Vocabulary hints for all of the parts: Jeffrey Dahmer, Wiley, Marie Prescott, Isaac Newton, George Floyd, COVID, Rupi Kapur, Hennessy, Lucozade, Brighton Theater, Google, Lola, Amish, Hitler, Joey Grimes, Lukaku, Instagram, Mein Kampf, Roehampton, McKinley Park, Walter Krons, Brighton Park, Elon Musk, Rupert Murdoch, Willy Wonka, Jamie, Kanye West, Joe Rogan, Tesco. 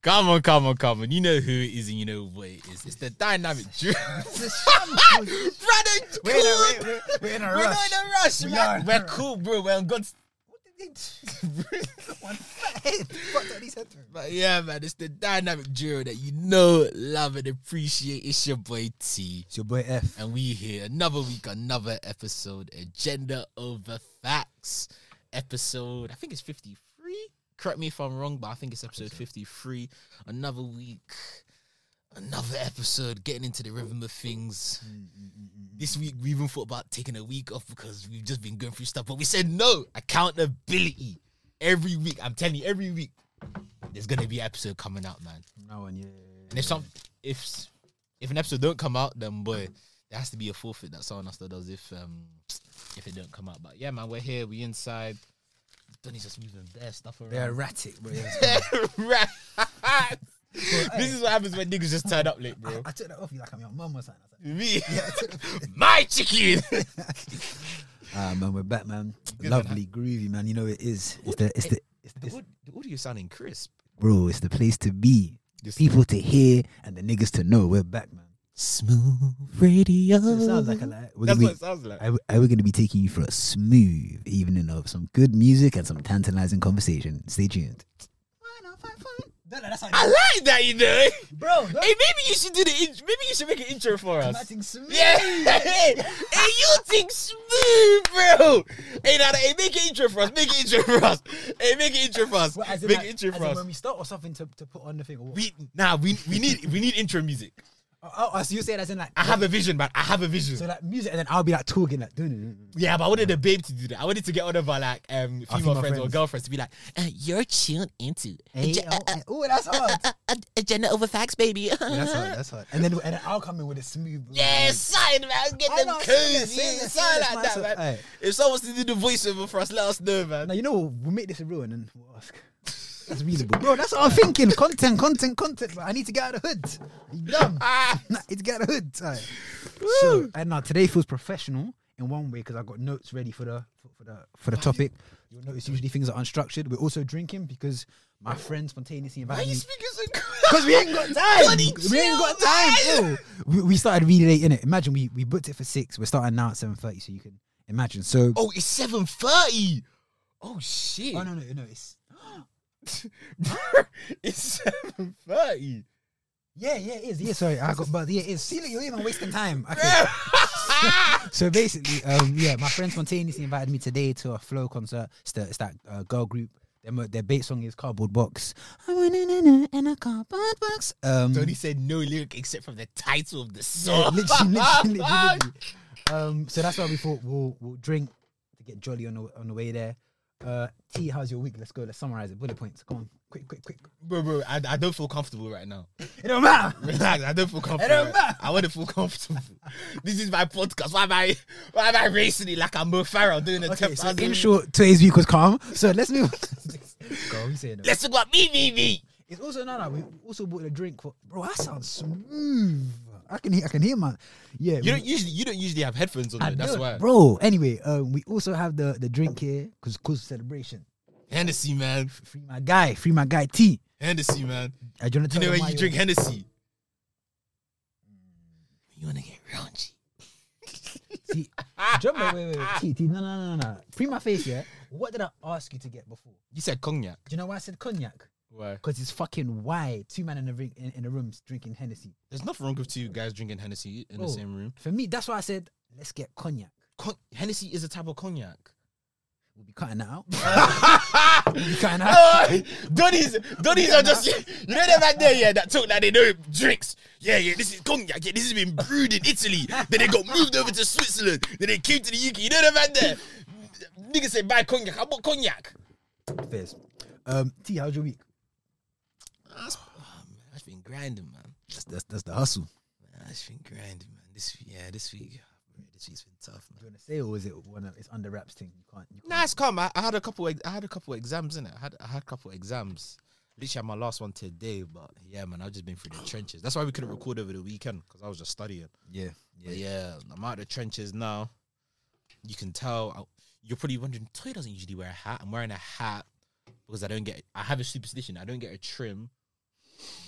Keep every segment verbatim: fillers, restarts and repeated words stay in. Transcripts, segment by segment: Come on, come on, come on. You know who it is and you know what it is. It's the dynamic duo. We're, we're, we're, we're in a we're rush. We're not in a rush, we man. We're cool, bro. We're on God's... What did he... One head. What did he say? But yeah, man, it's the dynamic duo that you know, love, and appreciate. It's your boy T. It's your boy F. And we here another week, another episode. Agenda over Facts. Episode, I think it's fifty-three. Correct me if I'm wrong, but I think it's episode fifty-three. Another week, another episode, getting into the rhythm of things. This week, we even thought about taking a week off because we've just been going through stuff. But we said, no, accountability. Every week, I'm telling you, every week, there's going to be an episode coming out, man. No one, yeah. And if some, if if an episode don't come out, then, boy, there has to be a forfeit that someone else does if, um, if it don't come out. But, yeah, man, we're here. We inside. Donnie's just moving their stuff around. They're erratic, bro. They're erratic. This is what happens when niggas just turn up late, bro. I, I took that off you like I'm your mum or something. Like, me? Yeah, my chicken! Ah, uh, man, we're back, man. Good, lovely, man. Groovy, man. You know it is. It's the, it's the, it's the, it's the, the audio sounding crisp. Bro, it's the place to be. Just people to hear and the niggas to know. We're back, man. Smooth radio. So it sounds like a lot. That's be, what it sounds like. I, I, we're going to be taking you for a smooth evening of some good music and some tantalizing conversation. Stay tuned. No, no, that's I like that, you know, bro. Hey, maybe you should do the. In- maybe you should make an intro for us. I think smooth. Yeah. Hey, you think smooth, bro. Hey, now, hey, make an intro for us. Make an intro for us. Hey, make an intro for us. Well, make like, an intro for us. When we start or something to, to put on the thing. Or what? We nah, we we need we need intro music. Oh, oh, so you say that as in like I have a vision, man. I have a vision. So like music, and then I'll be like talking, like yeah. But I wanted the babe to do that. I wanted to get one of our like um female, female friends, friends or girlfriends to be like, uh, "You're chilled into." Ag- uh, uh, oh, that's hard. Uh, uh, agenda over facts, baby. Well, that's hard. That's hard. And then and then I'll come in with a smooth. Yeah, sign, man. Get them cozy, sign like that, man. Right. If someone wants to do the voiceover for us, let us know, man. Now you know what? We'll make this a rule and then we'll ask. That's reasonable, bro. That's what I'm thinking. Content, content, content. Bro. I need to get out of the hood. You dumb. Ah. Nah, need to get out of the hood. Right. So, and now today feels professional in one way because I got notes ready for the for the for the topic. You'll notice usually things are unstructured. We're also drinking because my friend spontaneously invited me. Why are you speaking so good? Because we ain't got time. We ain't got time. We, we started really late in it. Imagine we we booked it for six. We're starting now at seven thirty. So you can imagine. So oh, it's seven thirty. Oh shit. Oh no no no it's. It's seven thirty. Yeah, yeah, it is. Yeah, sorry, I got but yeah, it is. See, look, you're even wasting time. Okay. So basically, um, yeah, my friend spontaneously invited me today to a Flow concert. It's, the, it's that uh, girl group. Their, their bait song is Cardboard Box. I want to in a cardboard box. Um, Tony said no lyric except from the title of the song. Yeah, literally, literally, literally. Um, so that's why we thought we'll we'll drink to get jolly on the, on the way there. Uh, T, how's your week? Let's go. Let's summarize it. Bullet points. Come on, quick, quick, quick. Bro, bro, I, I don't feel comfortable right now. It don't matter. Relax. I don't feel comfortable. It don't matter. I want to feel comfortable. This is my podcast. Why am I? Why am I racing it like I'm Mo Farah doing a okay, so in short, today's week was calm. So let's move. Go. Saying let's talk about me, me, me. It's also no, no. We also bought a drink. For, bro, that sounds smooth. I can hear. I can hear my. Yeah. You we, don't usually. You don't usually have headphones on. Though, that's why. Bro. Anyway, um, we also have the, the drink here because cause celebration. Hennessy, man. Free my guy. Free my guy. T. Hennessy, man. I don't you know when you drink own. Hennessy. You wanna get raunchy. See, jump, wait, wait, wait. T, T, no, no, no, no. Free my face, yeah. What did I ask you to get before? You said cognac. Do you know why I said cognac? Why? Because it's fucking why two men in the ring, in, in the room drinking Hennessy. There's nothing wrong with two guys drinking Hennessy in oh, the same room. For me, that's why I said let's get cognac. Con- Hennessy is a type of cognac. We'll be cutting that out. We'll be cutting out. No, Donnie's, Donnie's are just out. You know them back there, yeah, that talk that they know drinks. Yeah, yeah, this is cognac. Yeah, this has been brewed in Italy. Then they got moved over to Switzerland. Then they came to the U K. You know them back there. Niggas say buy cognac. I bought cognac. Fairs. Um, T, how's your week? That's, oh, man, I've been grinding, man. That's that's, that's the hustle. Man, I've been grinding, man. This yeah, this week, this week's been tough, man. Do you want to say, or is it one of it's under wraps thing? You can't. You can't. Nah, it's calm. I, I had a couple. Of, I had a couple of exams in it. I had I had a couple of exams. Literally, had my last one today. But yeah, man, I've just been through the trenches. That's why we couldn't record over the weekend because I was just studying. Yeah, yeah, yeah. I'm out of the trenches now. You can tell. I, you're probably wondering, Toy doesn't usually wear a hat. I'm wearing a hat because I don't get. I have a superstition. I don't get a trim.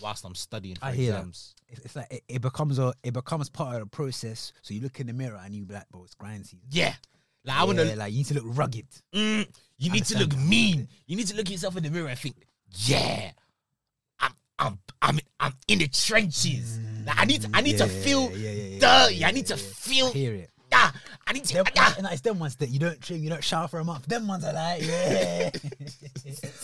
whilst I'm studying for I exams. Hear that. It's like it, it becomes a it becomes part of the process. So you look in the mirror and you be like, bro, it's grind season. Yeah. Like I yeah, wanna like you need to look rugged. Mm, you need to look mean. You need to look at yourself in the mirror and think, yeah, I'm I'm I'm I'm in the trenches. Mm, like I need to, I need yeah, to feel yeah, yeah, yeah, dirty. Yeah, I need to yeah, feel I hear it. Ah, I need to them, ah, and it's them ones that you don't trim, you don't shower for a month. Them ones are like, yeah.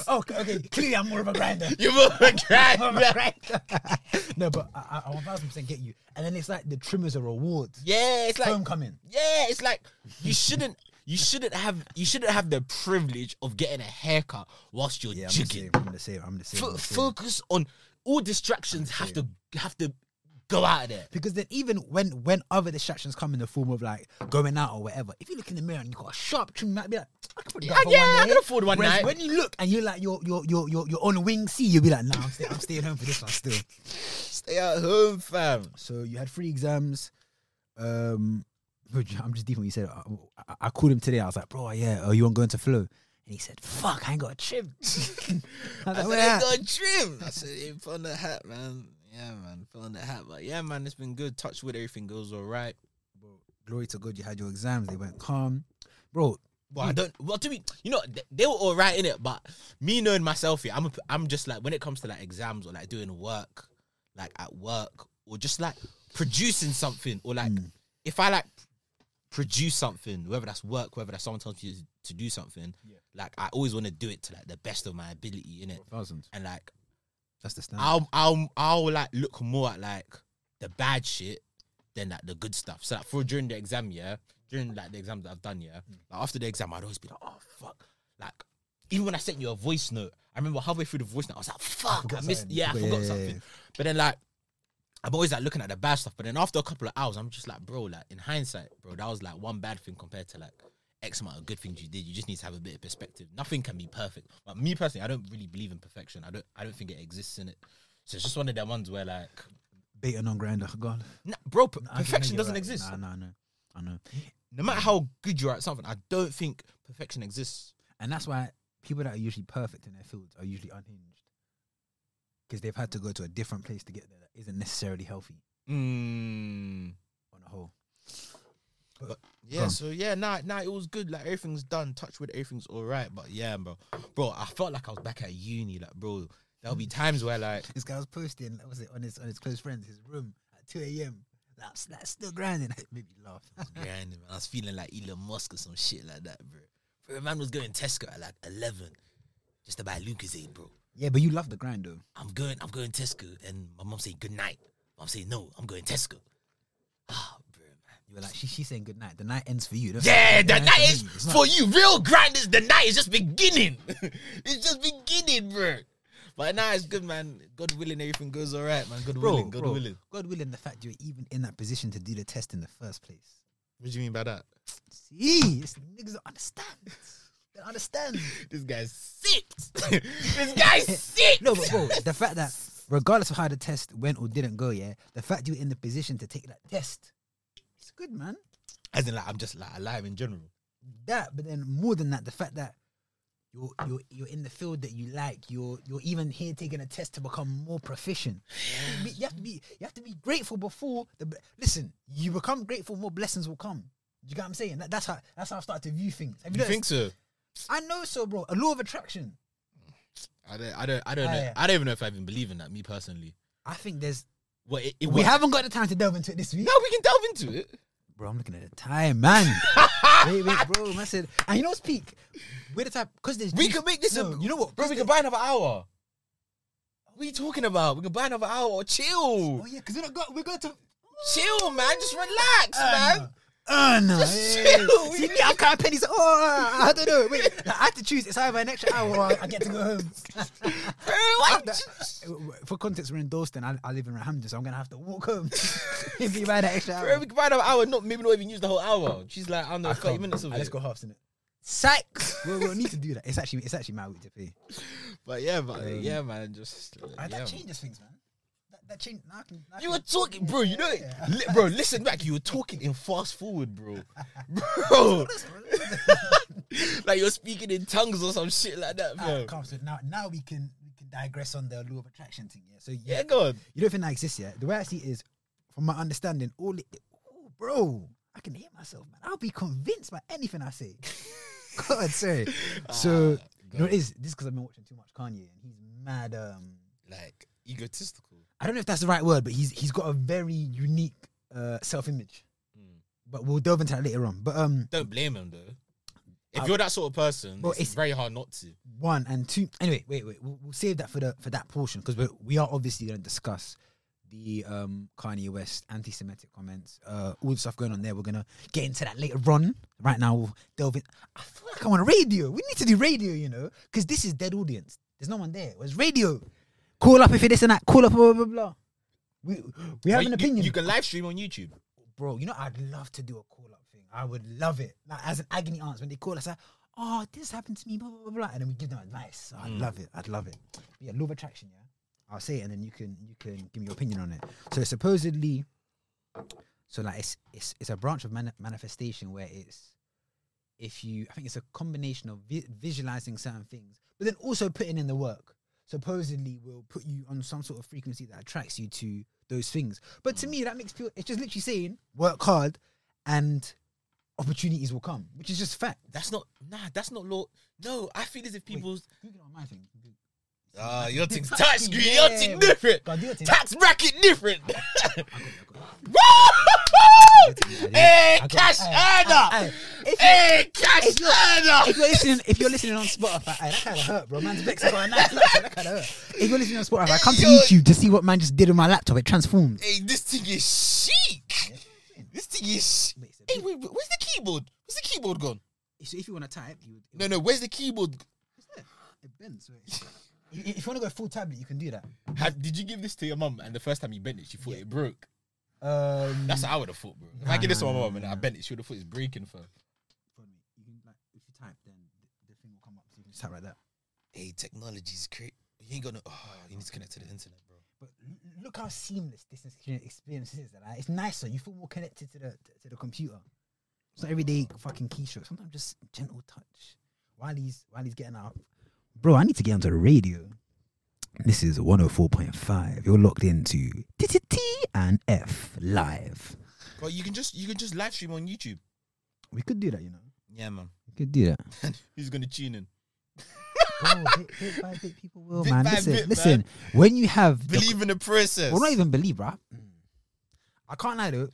oh, okay, okay. Clearly, I'm more of a grinder. You're more of a grinder. more of a grinder. No, but I, I, I one thousand percent get you. And then it's like the trimmers are rewards. Yeah, it's like homecoming. Yeah, it's like you shouldn't, you shouldn't have, you shouldn't have the privilege of getting a haircut whilst you're yeah, jigging. I'm the same. I'm the same. I'm the same. F- focus on all distractions. Have to have to. Go out of there. Because then even when when other distractions come in the form of like going out or whatever, if you look in the mirror and you've got a sharp trim, you might be like, I can afford yeah, that yeah, one night. I can afford one Whereas night. When you look and you're like, you're, you're, you're, you're, you're on wing C, you'll be like, nah, I'm, stay, I'm staying home for this one still. Stay at home, fam. So you had three exams. Um, I'm just deep when you said, I, I, I called him today. I was like, bro, yeah, oh, you want going to flow? And he said, fuck, I ain't got a trim. I, like, I said, I ain't got a trim. I said, you put on the hat, man. Yeah, man, feeling that hat. But yeah, man, it's been good. Touch wood, everything goes all right. Bro, glory to God, you had your exams. They went calm. Bro, well, I don't, well, to me, you know, they, they were all right in it. But me knowing myself here, I'm, I'm just like, when it comes to like exams or like doing work, like at work or just like producing something or like mm. if I like produce something, whether that's work, whether that's someone tells me to do something, yeah. like I always want to do it to like the best of my ability in it. And like, that's the standard. I'll I'll I'll like look more at like the bad shit than like the good stuff. So like for during the exam, yeah, during like the exam that I've done, yeah, mm. like after the exam, I'd always be like, oh fuck, like even when I sent you a voice note, I remember halfway through the voice note, I was like, fuck, I, I missed, yeah, I forgot yeah, yeah, something. Yeah. But then like I'm always like looking at the bad stuff. But then after a couple of hours, I'm just like, bro, like in hindsight, bro, that was like one bad thing compared to like X amount of good things you did. You just need to have a bit of perspective. Nothing can be perfect. But me personally, I don't really believe in perfection. I don't. I don't think it exists in it. So it's just one of them ones where like beta non grinder gone. Nah, bro, per- nah, perfection doesn't right. exist. Nah, nah, nah, I know. No matter how good you are at something, I don't think perfection exists. And that's why people that are usually perfect in their fields are usually unhinged because they've had to go to a different place to get there that isn't necessarily healthy. Mm. On the whole. But yeah, huh. so yeah, nah, nah, it was good. Like everything's done, touch wood, everything's all right. But yeah, bro, bro, I felt like I was back at uni. Like, bro, there'll be times where like this guy was posting, was it on his on his close friends, his room at two a m. That's like, like, still grinding. It made me laugh. I was grinding, man. I was feeling like Elon Musk or some shit like that, bro. Bro, man was going Tesco at like eleven, just to buy Lucozade, bro. Yeah, but you love the grind though. I'm going, I'm going Tesco, and my mom saying good night. I'm saying no, I'm going Tesco. Ah. You were like, she, she's saying good night. The night ends for you. Don't yeah, the, the night, night is for, for you. Real grinders, the night is just beginning. It's just beginning, bro. But now nah, it's good, man. God willing, everything goes all right, man. God bro, willing, God bro. willing. God willing, the fact you're even in that position to do the test in the first place. What do you mean by that? See, this niggas don't understand. They don't understand. This guy's sick. This guy's sick. No, but bro, the fact that regardless of how the test went or didn't go, yeah, the fact you're in the position to take that test, good, man. As in, like, I'm just like alive in general. That, but then more than that, the fact that you're you're you're in the field that you like, you're you're even here taking a test to become more proficient. Yeah. You have to be you have to be grateful before the listen. You become grateful, more blessings will come. You get what I'm saying? That, that's how that's how I start to view things. Have you, you think so? I know so, bro. A law of attraction. I don't I don't I don't uh, know. I don't even know if I even believe in that. Me personally, I think there's. Well, it, it we works. haven't got the time to delve into it this week. No, we can delve into it. Bro, I'm looking at the time, man. wait, wait, bro. Man said, and you know what's peak? We're the type, because there's... We can make this... No, a, you know what? Bro, we can buy another hour. What are you talking about? We can buy another hour. Chill. Oh, yeah, because we're not got, we're going to... Chill, man. Just relax, uh, man. Oh, no. Uh, no. Just yeah, chill. Yeah. See me, I'm kind of pennies. Oh, I don't know. Wait, I have to choose. It's either an extra hour or I, I get to go home. Bro, what? That, for context, we're in Dalston. I, I live in Roehampton, so I'm going to have to walk home. If you buy that extra hour. Bro, we can buy that hour, not, maybe not even use the whole hour. She's like, I don't know, I thirty minutes of I it. Let's go halves, innit? Sykes! We'll, we'll need to do that. It's actually it's actually my week to pay. But yeah, but um, yeah, man, just... Like, I, that yeah, changes man. things, man. That, that changes... Nah, nah, you were talking, bro, you know... Yeah. Li- bro, listen back, you were talking in fast forward, bro. Bro! Like you're speaking in tongues or some shit like that, bro. Now, now we can... digress on the law of attraction thing, yeah. So yeah, yeah go on. You don't think that exists, yeah? The way I see it is, from my understanding, all it, oh, bro, I can hear myself, man. I'll be convinced by anything I say. God, sorry. Uh, so you know it is this because I've been watching too much Kanye, and he's mad, um, like egotistical. I don't know if that's the right word, but he's he's got a very unique uh, self-image. Mm. But we'll delve into that later on. But um, don't blame him though. If I, you're that sort of person, well, it's, it's very hard not to. One and two. Anyway, wait, wait. We'll, we'll save that for the for that portion because we we are obviously going to discuss the um, Kanye West anti-Semitic comments, uh, all the stuff going on there. We're gonna get into that later on. Right now, we'll delve in. I feel like I want radio. We need to do radio, you know, because this is dead audience. There's no one there. It was radio. Call up if it is and that. Call up blah blah blah. We we have well, an opinion. You, you can live stream on YouTube, bro. You know, I'd love to do a call up thing. I would love it. Like as an agony aunt when they call us, like, oh, this happened to me, blah blah blah, and then we give them advice. Oh, mm. I'd love it. I'd love it. But yeah, law of attraction. Yeah. I'll say it and then you can you can give me your opinion on it. So supposedly, so like it's it's it's a branch of mani- manifestation where it's if you I think it's a combination of vi- visualizing certain things, but then also putting in the work. Supposedly, will put you on some sort of frequency that attracts you to those things. But mm. to me, that makes people. It's just literally saying work hard, and opportunities will come, which is just fact. That's not nah. That's not law. No, I feel as if people's. Wait, you know my thing. Ah, uh, your thing's touch screen, yeah. Your thing different. God, your thing. Tax bracket different. Hey, cash earner. Hey, cash earner. If you're listening, if you're listening on Spotify, aye, that kind of hurt, bro. Man's vexed about a nice laptop. That kind of hurt. If you're listening on Spotify, hey, I come yo. to YouTube to see what man just did on my laptop. It transformed. Hey, this thing is chic. Yeah. This thing is. Wait, hey, wait, wait, where's the keyboard? Where's the keyboard gone? So if you want to type, you would, no, would... no. Where's the keyboard? It's there. It bends. Right? If you want to go full tablet, you can do that. Have, did you give this to your mum? And the first time you bent it, she thought yeah. it broke. Um, That's what I would have thought, bro. If nah, I give this to my mum nah, and nah. I bent it, she would have thought it's breaking for. You can like if you type, then the thing will come up. So you can just type like that. Hey, technology's great. You ain't got no. Oh, you need to connect to the internet, bro. But look how seamless this experience is. Like, it's nicer. You feel more connected to the to the computer. It's not everyday fucking keystroke. Sometimes just gentle touch. Wiley's Wiley's getting out. Bro, I need to get onto the radio. This is one oh four point five. You're locked into T and F live. But you can just you can just live stream on YouTube. We could do that, you know. Yeah, man. We could do that. Who's gonna tune in? Bro, bit, bit by bit people will, bit man. By listen, bit, listen. Man. When you have believe the, in the process. Well, not even believe, bro. I can't lie though.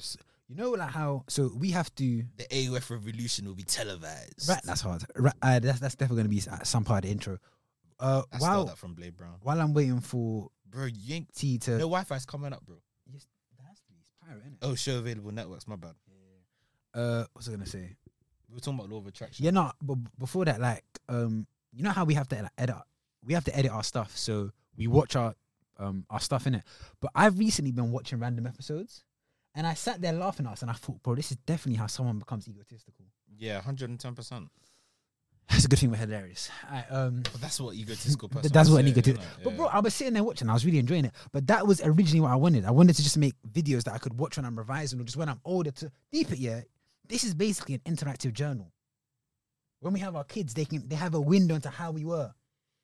You know, like how so we have to. The A U F revolution will be televised. Right, that's hard. Right, uh, that's that's definitely going to be some part of the intro. Uh, I while, stole that from Blade Brown. While I'm waiting for bro, you ain't T to no Wi-Fi's coming up, bro. Yes, that's the pirate, innit? Oh, show available networks. My bad. Yeah. Uh, what's I gonna say? We were talking about law of attraction. Yeah, no, but before that, like, um, you know how we have to like, edit. We have to edit our stuff, so we watch our um our stuff in it. But I've recently been watching random episodes. And I sat there laughing at us, and I thought, bro, this is definitely how someone becomes egotistical. Yeah, one hundred ten percent. That's a good thing we're hilarious. I, um, well, that's what egotistical person That's what an egotistical... Like, yeah. But, bro, I was sitting there watching. I was really enjoying it. But that was originally what I wanted. I wanted to just make videos that I could watch when I'm revising or just when I'm older to... Deep it, yeah. This is basically an interactive journal. When we have our kids, they can they have a window into how we were.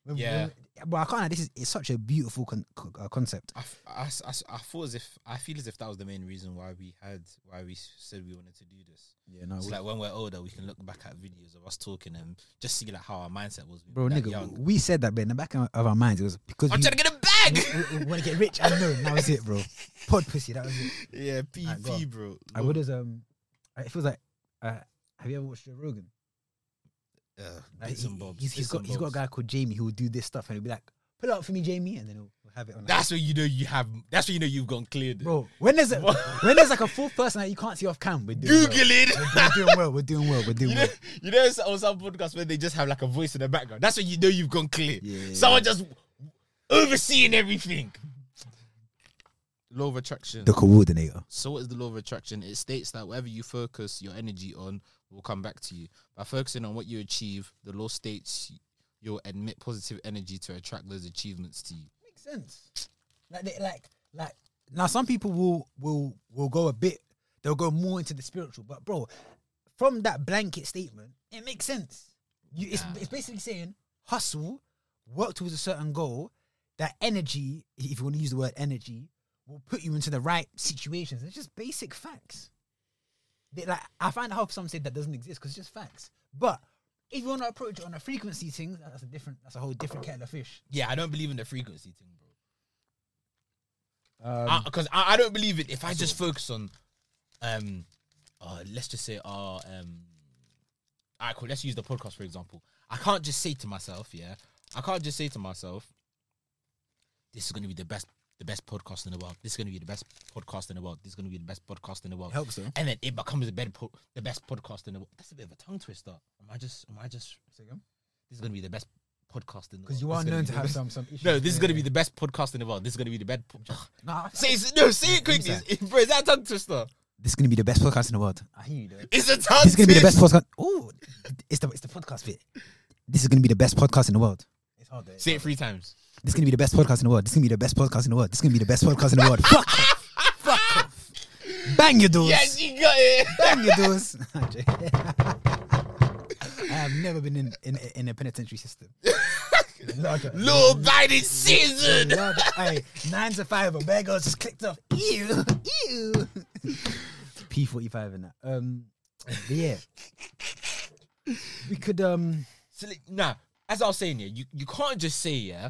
When, yeah. When, But I can't lie, this is it's such a beautiful con- uh, concept. I, f- I, I, I thought as if I feel as if that was the main reason why we had why we said we wanted to do this. Yeah, no, it's so like when we're older, we can look back at videos of us talking and just see like how our mindset was. Bro, nigga, young. we said that, but in the back of our minds, it was because I'm you, trying to get a bag. We, we, we want to get rich. I know that was it, bro. Pod pussy, that was it. Yeah, P V, right, bro. Look. I would as um, it feels like. Uh, have you ever watched Joe Rogan? Yeah, like he, bobs, he's, he's got he's got a guy called Jamie who will do this stuff and he'll be like, pull it up for me, Jamie, and then he'll, he'll have it on. That's like, what you know you have. That's what you know you've gone cleared, bro. When there's a, when there's like a fourth person that you can't see off cam, we're doing Google well. it. We're doing, we're doing well. We're doing well. We're doing you know, well. You know, on some podcasts where they just have like a voice in the background. That's what you know you've gone cleared. Yeah. Someone just overseeing everything. Law of attraction. The coordinator. So what is the law of attraction? It states that whatever you focus your energy on will come back to you. By focusing on what you achieve, the law states you'll admit positive energy to attract those achievements to you. Makes sense. Like, they, like, like. Now some people will will will go a bit. They'll go more into the spiritual, but bro, from that blanket statement, it makes sense. You, yeah. it's, it's basically saying hustle, work towards a certain goal. that energy, if you want to use the word energy, will put you into the right situations. It's just basic facts. They, like, I find how some say that doesn't exist because it's just facts. But if you want to approach it on a frequency thing, that's a different, that's a whole different kettle of fish. Yeah, I don't believe in the frequency thing, bro. Because um, I, I, I don't believe it. If I just focus on, um, uh, let's just say, our, uh, um, all right, cool. Let's use the podcast for example. I can't just say to myself, yeah, I can't just say to myself, this is going to be the best. The best podcast in the world. This is going to be the best podcast in the world. This is going to be the best podcast in the world. I hope so. And then it becomes the best, po- the best podcast in the world. That's a bit of a tongue twister. Am I just? Am I just? Say again? This is going to be the best podcast in the world. Because you are known to have best, some some issues. No, this yeah. is going to be the best podcast in the world. This is going to be the best. Po- nah, say no. Say it quickly. Bro, is that a tongue twister? This is going to be the best podcast in the world. I hear you though. It's a tongue twister. This is going to be the best podcast. Oh, it's the it's the podcast bit. This is going to be the best podcast in the world. It's hard. Say it three times. This is going to be the best podcast in the world. This is going to be the best podcast in the world. This is going to be the best podcast in the world. Fuck off. Fuck off. Bang your doors. Yes, you got it. Bang your doors. I have never been in, in, in a penitentiary system. Larger, little biting season. Larger, aye, nine to five, a bad girl just clicked off. Ew. Ew. P forty-five in that. Um, yeah. We could... um. Nah, as I was saying, yeah, you, you can't just say, yeah,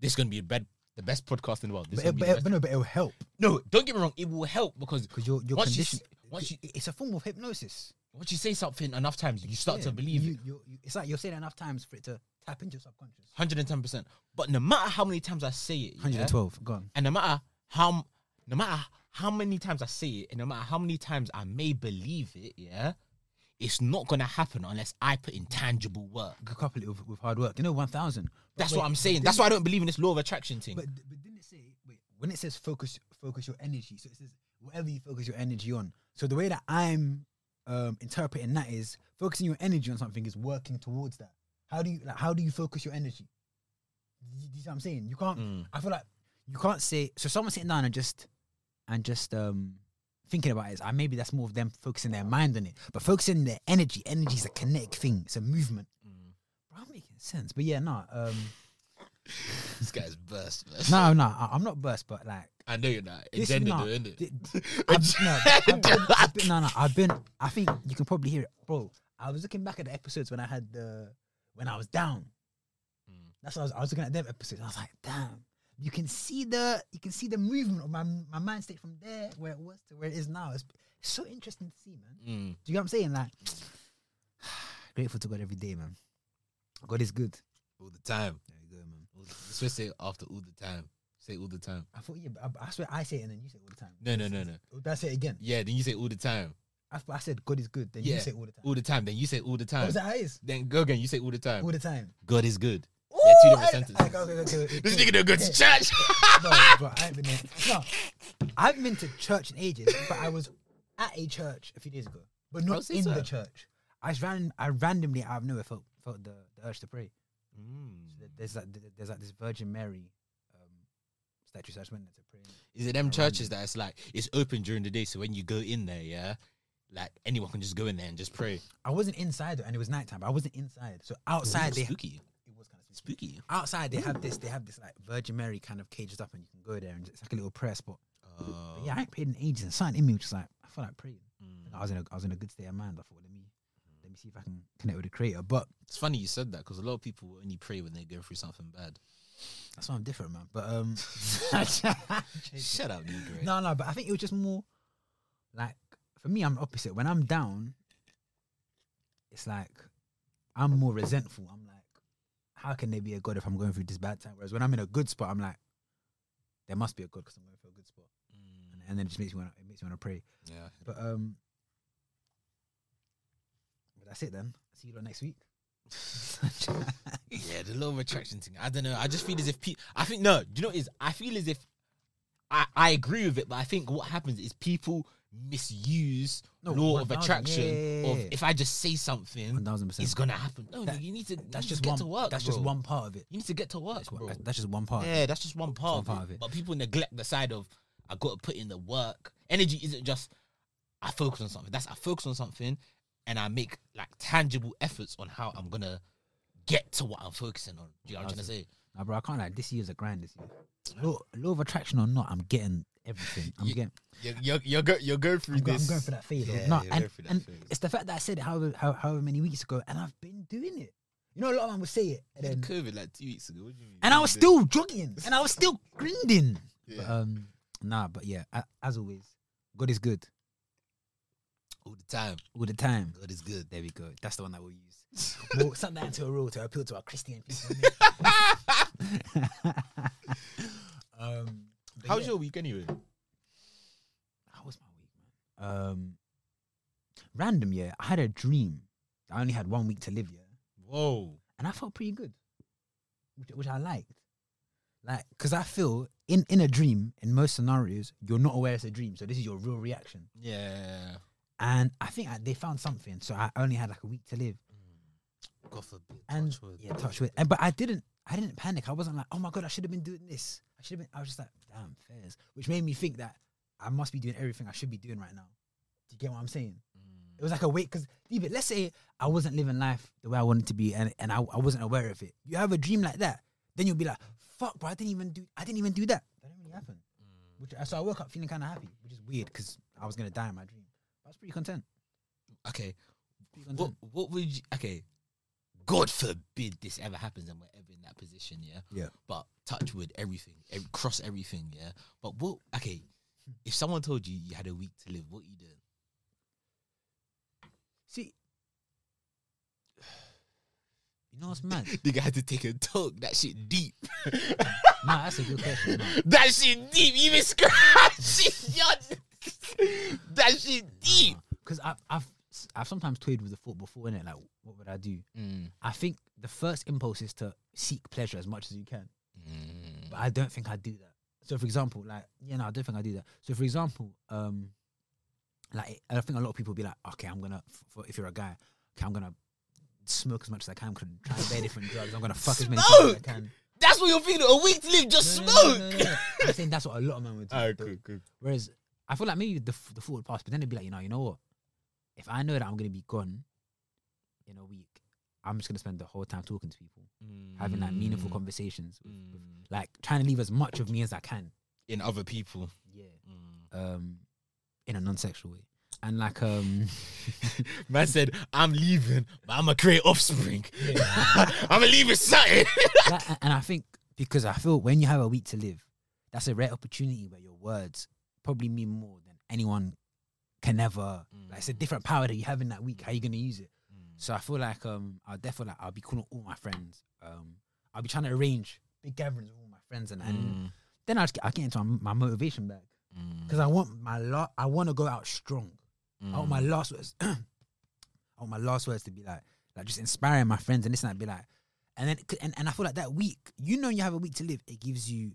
this is going to be a bed, the best podcast in the world. This but, be but, the but no, but it'll help. No, don't get me wrong. It will help because you're, you're once, you, once you, it's a form of hypnosis. Once you say something enough times, you start yeah, to believe you, it. You, you, it's like you're saying enough times for it to tap into your subconscious. one hundred ten percent. But no matter how many times I say it. Yeah, one hundred twelve, go on. And no matter how, no matter how many times I say it, and no matter how many times I may believe it, yeah, it's not going to happen unless I put in tangible work. Couple it with, with hard work. You know, one thousand. That's wait, what I'm saying. That's why I don't believe in this law of attraction thing. But, but didn't it say, wait, when it says focus focus your energy, so it says whatever you focus your energy on. So the way that I'm um, interpreting that is focusing your energy on something is working towards that. How do you like, how do you focus your energy? Do you, do you see what I'm saying? You can't, mm. I feel like you can't say, so someone sitting down and just, and just, um, thinking about it is, uh, maybe that's more of them focusing their mind on it, but focusing their energy energy is a kinetic thing, it's a movement. mm. Bro, I'm making sense. But yeah, nah um, this guy's burst, man. no no I, I'm not burst, but like I know you're not agenda though, isn't it? No no I've been I think you can probably hear it, bro. I was looking back at the episodes when I had the when I was down. mm. That's what I was, I was looking at them episodes. I was like, damn, You can see the you can see the movement of my my mind state from there where it was to where it is now. It's, it's so interesting to see, man. Mm. Do you know what I'm saying? Like, grateful to God every day, man. God is good all the time. There you go, man. All the, that's what I say after all the time. Say all the time. I thought yeah, but I, I swear I say it and then you say it all the time. No, no, no, no. That's it again. Yeah, then you say all the time. I, I said God is good. Then yeah. you say all the time. All the time. Then you say all the time. What's that is? Then go again. You say all the time. All the time. God is good. They're two different I, sentences. I, I, okay, okay, okay. This nigga don't go to church. no, bro, I haven't been there. No, I haven't been to church in ages, but I was at a church a few days ago, but not in so. the church. I just ran. I randomly out of nowhere felt felt the, the urge to pray. Mm. So there's like there's like this Virgin Mary um, statue. So I just went there to pray. Is it them churches that it's like it's open during the day, so when you go in there, yeah, like anyone can just go in there and just pray. I wasn't inside, and it was nighttime. But I wasn't inside, so outside they spooky. Spooky. Outside, they have this. They have this like Virgin Mary kind of caged up, and you can go there, and it's like a little prayer spot. Uh, but yeah, I ain't prayed in ages, and something in me was just like, I feel like praying. Mm. I was in a, I was in a good state of mind. I thought, let me, let me see if I can connect with the Creator. But it's funny you said that because a lot of people only pray when they go through something bad. That's why I'm different, man. But um, shut up, Negro. No, no. But I think it was just more like for me, I'm the opposite. When I'm down, it's like I'm more resentful. I'm like, how can there be a God if I'm going through this bad time? Whereas when I'm in a good spot, I'm like, there must be a God because I'm going through a good spot. Mm. And, and then it just makes me want to, it makes me want to pray. Yeah. But um, but that's it then. See you lot next week. Yeah, the law of attraction thing. I don't know. I just feel as if people, I think, no, do you know what it is? I feel as if, I, I agree with it, but I think what happens is people misuse no, law of attraction. Yeah, yeah, yeah. Of if I just say something, one thousand percent. It's gonna happen. No, that, you need to. That's need just to get one, to work. That's bro. just one part of it. You need to get to work. That's, bro. One, that's just one part. Yeah, of it. that's just one part, one of, part it. of it. But people neglect the side of I got to put in the work. Energy isn't just I focus on something. That's I focus on something, and I make like tangible efforts on how I'm gonna get to what I'm focusing on. Do you know what I'm trying to say? Nah, bro, I can't like this year's a grind this year. Law, law of attraction or not, I'm getting everything. I'm you, getting. You're, you're, you're, go, you're going through I'm this. Go, I'm going for that phase. Yeah, no, and, that and phase. It's the fact that I said it however, however many weeks ago, and I've been doing it. You know, a lot of them would say it. And then COVID like two weeks ago. What do you mean? And I was still jogging, and I was still grinding. Yeah. But, um, nah, but yeah, as always, God is good. All the time. All the time. God is good. There we go. That's the one that we'll use. We'll send that into a rule to appeal to our Christian people. um, How was yeah. your week anyway? How was my week, man? Um, random, yeah. I had a dream. I only had one week to live, yeah. Whoa. And I felt pretty good, which, which I liked. Like, because I feel in, in a dream, in most scenarios, you're not aware it's a dream. So this is your real reaction. Yeah. And I think I, they found something, so I only had like a week to live. Mm. God forbid. And touch wood. Yeah, touch wood. And, but I didn't, I didn't panic. I wasn't like, oh my god, I should have been doing this. I should have been. I was just like, damn, fairs, which made me think that I must be doing everything I should be doing right now. Do you get what I'm saying? Mm. It was like a wait, because even let's say I wasn't living life the way I wanted to be, and and I, I wasn't aware of it. You have a dream like that, then you'll be like, fuck, bro, I didn't even do, I didn't even do that. That didn't really happen. Mm. Which so I woke up feeling kind of happy, which is weird because I was gonna die in my dream. I was pretty content. Okay. Pretty content. What, what would you... Okay. God forbid this ever happens and we're ever in that position, yeah? Yeah. But touch wood, everything. Every, cross everything, yeah? But what... Okay. If someone told you you had a week to live, what are you doing? See... You know what's mad? Nigga had to take a talk. That shit deep. Nah, that's a good question. Man. That shit deep. Even scratchy. Yo... That shit deep. Because uh, I've, I've I've sometimes toyed with the thought before, innit? Like, what would I do? Mm. I think the first impulse is to seek pleasure as much as you can. Mm. But I don't think I do that. So, for example, like, yeah, no, I don't think I do that. So, for example, um, like, I think a lot of people be like, okay, I'm gonna, for, if you're a guy, okay, I'm gonna smoke as much as I can. I'm gonna try and bear different drugs. I'm gonna fuck smoke! as many people as I can. That's what you're feeling. A week to live, just no, smoke. No, no, no, no, no. I'm saying that's what a lot of men would do. All right, cool, cool. Whereas. I feel like maybe the the thought would pass, but then it'd be like, you know, you know what? If I know that I'm gonna be gone in a week, I'm just gonna spend the whole time talking to people, mm. having like meaningful conversations, with, mm. with, like trying to leave as much of me as I can in other people. Yeah, mm. um, in a non-sexual way, and like um, man said, I'm leaving, but I'm gonna create offspring. Yeah. I'm gonna leave with something. Like, and I think because I feel when you have a week to live, that's a rare opportunity where your words probably mean more than anyone can ever. Mm. Like, it's a different power that you have in that week. How are you gonna use it? Mm. So I feel like um, I'll definitely like, I'll be calling all my friends. Um, I'll be trying to arrange big gatherings with all my friends, and, mm. and then I'll get, I'll get into my, my motivation back because mm. I want my la- I want to go out strong. Mm. I want my last words. I want my last words to be like like just inspiring my friends and this and that. Be like, and then and, and I feel like that week, you know, you have a week to live. It gives you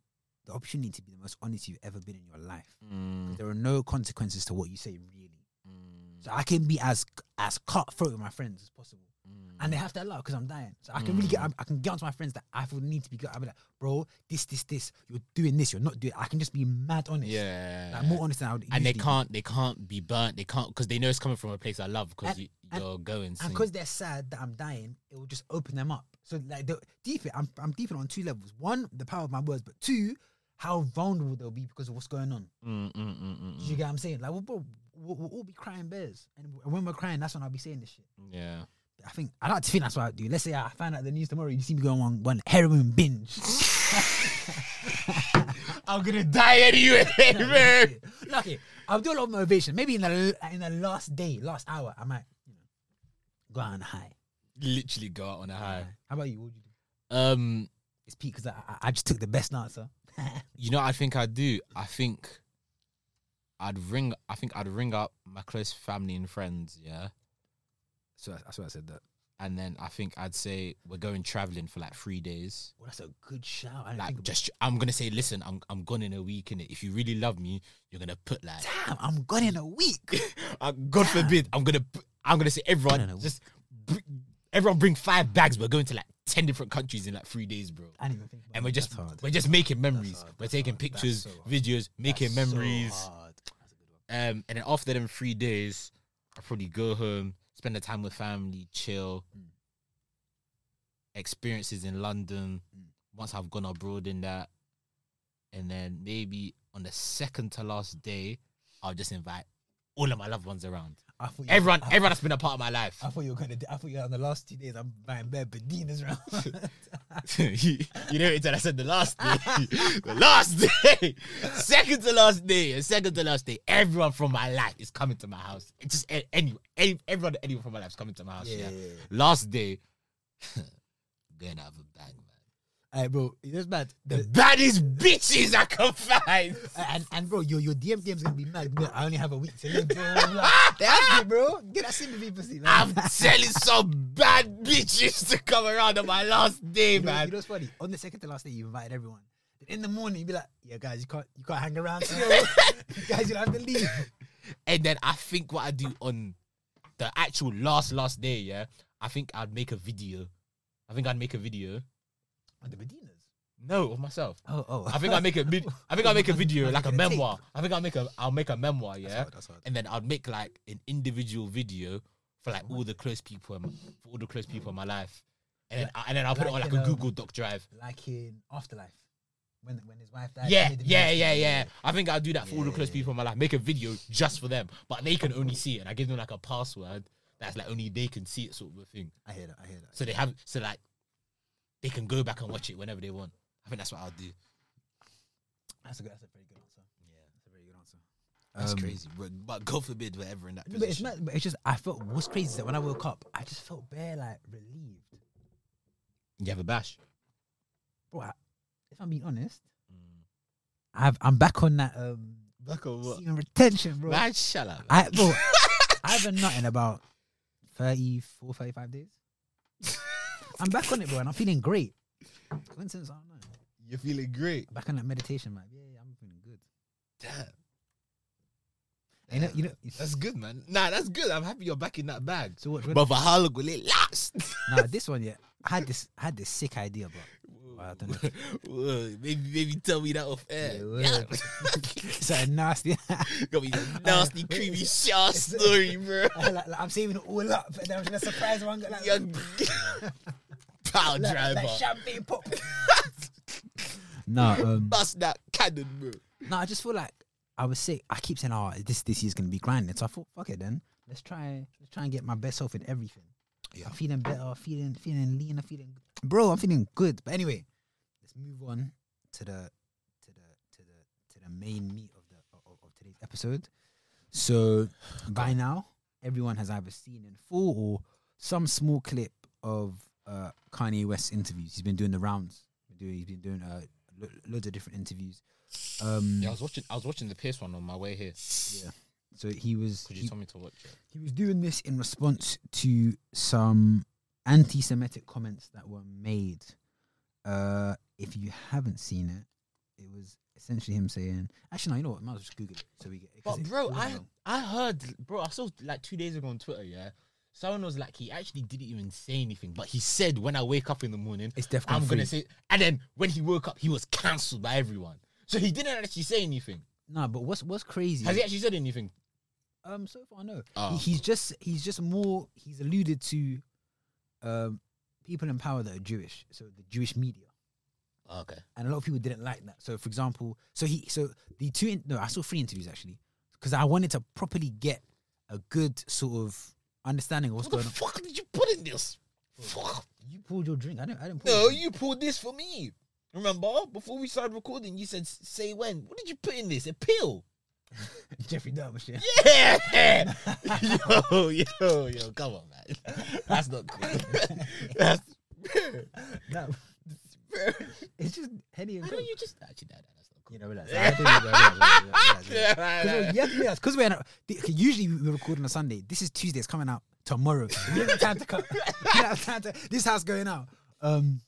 the opportunity to be the most honest you've ever been in your life. Mm. There are no consequences to what you say, really. Mm. So I can be as as cutthroat with my friends as possible, mm. and they have to allow because I'm dying. So I can mm. really get I, I can get onto my friends that I feel need to be good. I'll be like, bro, this, this, this. You're doing this. You're not doing. I can just be mad honest. Yeah, like more honest than I would. And they can't, they can't be burnt. They can't because they know it's coming from a place I love because you, you're and, going. And because they're sad that I'm dying, it will just open them up. So like deep it, I'm I'm deep it on two levels. One, the power of my words, but two, how vulnerable they'll be because of what's going on. Mm, mm, mm, mm, Do you get what I'm saying? Like, we'll, we'll, we'll all be crying bears. And when we're crying, that's when I'll be saying this shit. Yeah. I think, I like to think that's what I do. Let's say I find out the news tomorrow, you see me going on one heroin binge. I'm going to die anyway, no, man. No, okay, I'll do a lot of motivation. Maybe in the in the last day, last hour, I might, you know, go out on a high. Literally go out on a high. How about you? What would you do? Um, it's Pete, because I, I, I just took the best answer. You know, I think I do. I think I'd ring. I think I'd ring up my close family and friends. Yeah, so that's why I said that. And then I think I'd say we're going traveling for like three days. Well, that's a good shout. I like, just I'm gonna say, listen, I'm I'm gone in a week, innit? If you really love me, you're gonna put like, damn, I'm gone in a week. God damn. forbid, I'm gonna I'm gonna say everyone just br- everyone bring five bags. We're going to like ten different countries in like three days, bro. I didn't even think about and we're just hard. we're just making memories. That's hard. That's we're taking hard. pictures, so videos, making That's memories. So hard. That's a good one. Um, and then after them three days, I'll probably go home, spend the time with family, chill, mm. experiences in London, mm. must have gone abroad in that. And then maybe on the second to last day, I'll just invite all of my loved ones around. I thought everyone, were, I, everyone that's been a part of my life. I thought you were going to. I thought you were on the last two days. I'm buying bare bedinas round. you, you know, until I said the last day, the last day, second to last day, and second to last day, everyone from my life is coming to my house. It's just any, any, everyone, anyone from my life is coming to my house. Yeah. yeah. yeah, yeah. Last day, gonna have a bang. Hey, bro, it's bad. The, the baddest bitches I can find. And, and bro, your, your D M D M's gonna be mad. I only have a week to live, bro. Like, that's it, bro. Get that scene to me, pussy, man. I'm telling some bad bitches to come around on my last day, you know, man. You know what's funny? On the second to last day, you invited everyone. In the morning, you'd be like, yeah, guys, you can't, you can't hang around. You guys, you'll have to leave. And then I think what I do on the actual last, last day, yeah, I think I'd make a video. I think I'd make a video. On the Medinas? No, of myself. Oh, oh. I think I'll make a mid- I think I'll make a video, like a memoir. I think I'll make a I'll make a memoir, yeah. That's hard, that's hard. And then I'll make like an individual video for like all the close people in my, for all the close people in my life. And then, and then I'll put like it on like in, a Google um, Doc Drive. Like in Afterlife. When when his wife died. Yeah, yeah, yeah, yeah. I think I'll do that for yeah. all the close people in my life. Make a video just for them. But they can only see it. And I give them like a password that's like only they can see it, sort of a thing. I hear that, I hear that. So they have so like they can go back and watch it whenever they want. I think that's what I'll do. That's a good, that's a very good answer. Yeah, that's a very good answer. That's um, crazy, but, but God forbid we're ever in that position. But it's not. But it's just I felt. What's crazy is that when I woke up, I just felt bare like relieved. You have a bash, bro. I, if I'm being honest, mm. I've I'm back on that. Um, back on what? Retention, bro. Man, shut up. Man. I bro, I've been nutting about thirty-four, thirty-five days. I'm back on it, bro, and I'm feeling great. Coincidence, I don't know. You're feeling great. Back on that meditation, man. Yeah, yeah, I'm feeling good. Damn. You know, you know, that's good, man. Nah, that's good. I'm happy you're back in that bag. So what? But for how long will it last? Nah, this one, yeah. I had this, I had this sick idea, bro. I don't know. Whoa, maybe, maybe tell me that off air. Yeah, it's like a nasty, got me that nasty, uh, creamy shot story, bro. Uh, like, like, I'm saving it all up, and then I'm gonna surprise one. Like, young power like, driver, like champagne pop. Nah, um, bust that cannon, bro. Nah, I just feel like. I was sick. I keep saying, "Oh, this this year's gonna be grinding." So I thought, "Fuck it, then let's try let's try and get my best self in everything." Yeah. I'm feeling better, feeling feeling leaner, feeling bro. I'm feeling good. But anyway, let's move on to the to the to the to the main meat of the of, of today's episode. So by now, everyone has either seen in full or some small clip of uh, Kanye West interviews. He's been doing the rounds. He's been doing uh, lo- loads of different interviews. Um, yeah, I was watching. I was watching the Pierce one on my way here. Yeah. So he was. Could you he, tell me to watch it? He was doing this in response to some anti-Semitic comments that were made. Uh, if you haven't seen it, it was essentially him saying, "Actually, no, you know what? I might as well just Google it so we get." But it, bro, I wrong. I heard, bro, I saw like two days ago on Twitter. Yeah, someone was like, he actually didn't even say anything, but he said, "When I wake up in the morning, it's definitely I'm going to say." And then when he woke up, he was cancelled by everyone. So he didn't actually say anything. Nah, but what's what's crazy? Has he actually said anything? Um, so far no. Oh. He, he's just he's just more. He's alluded to, um, people in power that are Jewish. So the Jewish media. Okay. And a lot of people didn't like that. So for example, so he so the two in, no, I saw three interviews actually because I wanted to properly get a good sort of understanding of what's what going on. What the fuck did you put in this? Fuck. You pulled your drink. I don't. I didn't. Pull no, you pulled this for me. Remember, before we started recording, you said, say when. What did you put in this? A pill? Jeffrey Dahmer shit. Yeah! yo, yo, yo, come on, man. That's not cool. That's... That, it's just Henny and Coke. Why don't you just... Actually, no, no, that's not cool. You know, relax. I don't think you guys. Because we're... A, usually, we're recording on Sunday. This is Tuesday. It's coming out tomorrow. We don't have time to come. We don't have time to... This house going out. Um...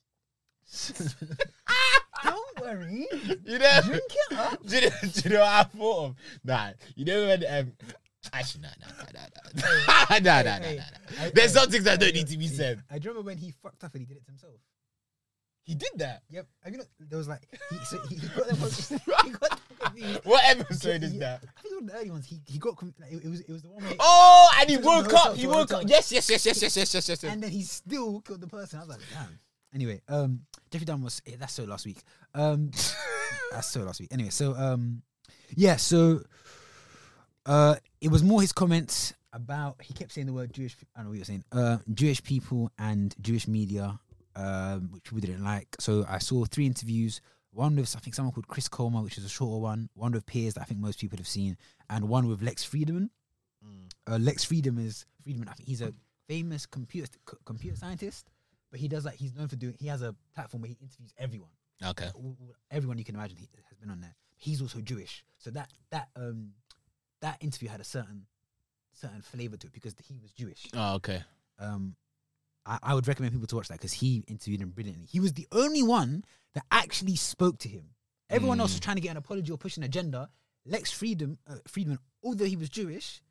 Don't worry, you know, drink it up. Do you know, do you know what I thought of? Nah, you know when um, actually, nah, nah, nah, nah, nah, nah, nah, nah, nah. There's some things that don't need to be said. I remember when he fucked up and he did it to himself. He did that. Yep. I mean, there was like he, so he, he got that one. What episode is that? I think one of the early ones. He he got like, it, it was it was the one. Where oh, and he, he woke up. He woke up. Yes, yes, yes, yes, yes, yes, yes, yes. And then he still killed the person. I was like, damn. Anyway, um, Jeffrey Dahmer was... Eh, that's so last week. Um, that's so last week. Anyway, so... Um, yeah, so... Uh, it was more his comments about... He kept saying the word Jewish... I don't know what you were saying. Uh, Jewish people and Jewish media, um, which people didn't like. So I saw three interviews... One with, I think, someone called Chris Coleman, which is a shorter one. One with Pierce that I think most people have seen. And one with Lex Fridman. Mm. Uh, Lex Fridman is... Fridman, I think he's a famous computer c- computer scientist. But he does, like, he's known for doing... He has a platform where he interviews everyone. Okay. Like, all, all, everyone you can imagine he has been on there. He's also Jewish. So that that um that interview had a certain certain flavour to it because he was Jewish. Oh, okay. Um, I, I would recommend people to watch that because he interviewed him brilliantly. He was the only one... that actually spoke to him. Everyone mm. else was trying to get an apology or push an agenda. Lex Fridman, uh, Fridman, although he was Jewish,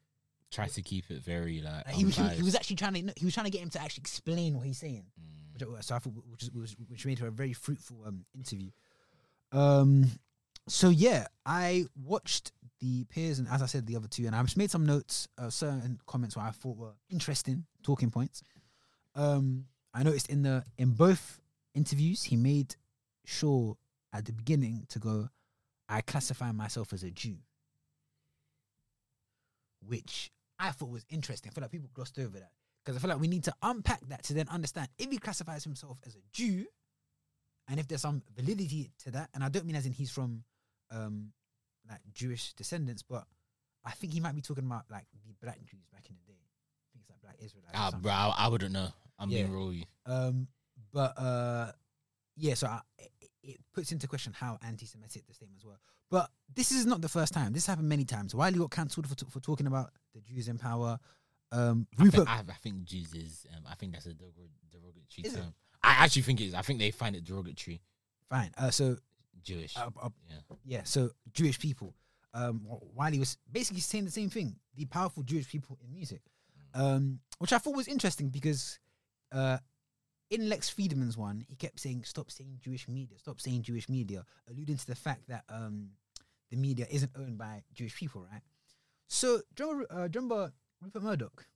tried to keep it very like. Uh, he, was, he was actually trying to. He was trying to get him to actually explain what he's saying, mm. which, so I thought, which, which, which made her a very fruitful um, interview. Um, so yeah, I watched the peers, and as I said, the other two, and I just made some notes, uh, certain comments where I thought were interesting talking points. Um, I noticed in the in both interviews he made. Sure, at the beginning to go, I classify myself as a Jew, which I thought was interesting. I feel like people glossed over that because I feel like we need to unpack that to then understand if he classifies himself as a Jew and if there's some validity to that. And I don't mean as in he's from um, like Jewish descendants, but I think he might be talking about like the black Jews back in the day. I think it's like black Israelites. Ah, bro, I, I wouldn't know. I'm yeah. being real. Um, but uh, yeah, so I. It puts into question how anti-Semitic the statements were. But this is not the first time. This happened many times. Wiley got cancelled for t- for talking about the Jews in power. Um, Rupert, I think, I, I think Jews is. Um, I think that's a derogatory term. It? I actually think it is. I think they find it derogatory. Fine. Uh, so Jewish. Uh, uh, yeah. yeah. So Jewish people. Um, Wiley was basically saying the same thing. The powerful Jewish people in music, mm. um, which I thought was interesting because. Uh, In Lex Fridman's one, he kept saying, stop saying Jewish media, stop saying Jewish media, alluding to the fact that um, the media isn't owned by Jewish people, right? So, do you remember, uh, do you remember Rupert Murdoch?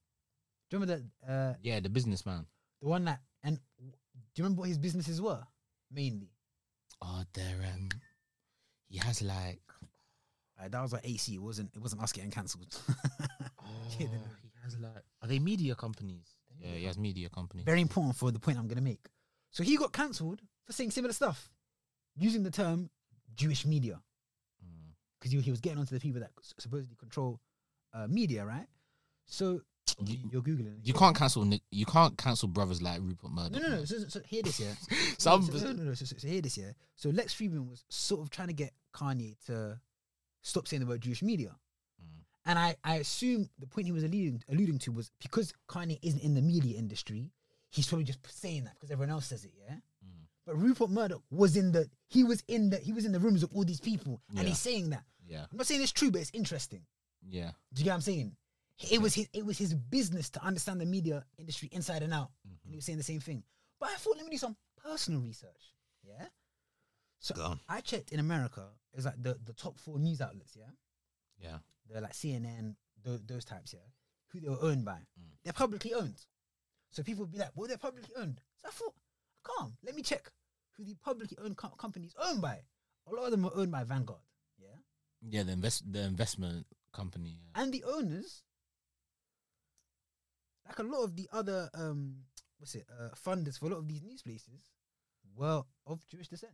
Do you remember that? Uh, yeah, the businessman. The one that, and w- do you remember what his businesses were, mainly? Oh, they're, um, he has like... Uh, that was like A C, it wasn't, it wasn't us getting cancelled. Oh, yeah, he has like... Are they media companies? Yeah, he has media company. Very important for the point I'm going to make. So he got cancelled for saying similar stuff, using the term Jewish media. Because mm. he, he was getting onto the people that supposedly control uh, media, right? So you, you're Googling. You can't cancel You can't cancel brothers like Rupert Murdoch. No, no, no. So, so here this year. Some so, no, no, no. So, so here this year. So Lex Fridman was sort of trying to get Kanye to stop saying the word Jewish media. And I, I assume the point he was alluding, alluding to was because Kanye isn't in the media industry, he's probably just saying that because everyone else says it, yeah. Mm. But Rupert Murdoch was in the he was in the he was in the rooms of all these people, yeah. And he's saying that. Yeah, I'm not saying it's true, but it's interesting. Yeah, do you get what I'm saying? It was his it was his business to understand the media industry inside and out, mm-hmm. and he was saying the same thing. But I thought, let me do some personal research. Yeah, so I checked in America. It's like the the top four news outlets. Yeah, yeah. They're like C N N, th- those types, yeah, who they were owned by. Mm. They're publicly owned. So people would be like, well, they're publicly owned. So I thought, calm, let me check who the publicly owned co- companies owned by. A lot of them were owned by Vanguard, yeah? Yeah, the, invest- the investment company. Yeah. And the owners, like a lot of the other, um, what's it, uh, funders for a lot of these news places were of Jewish descent.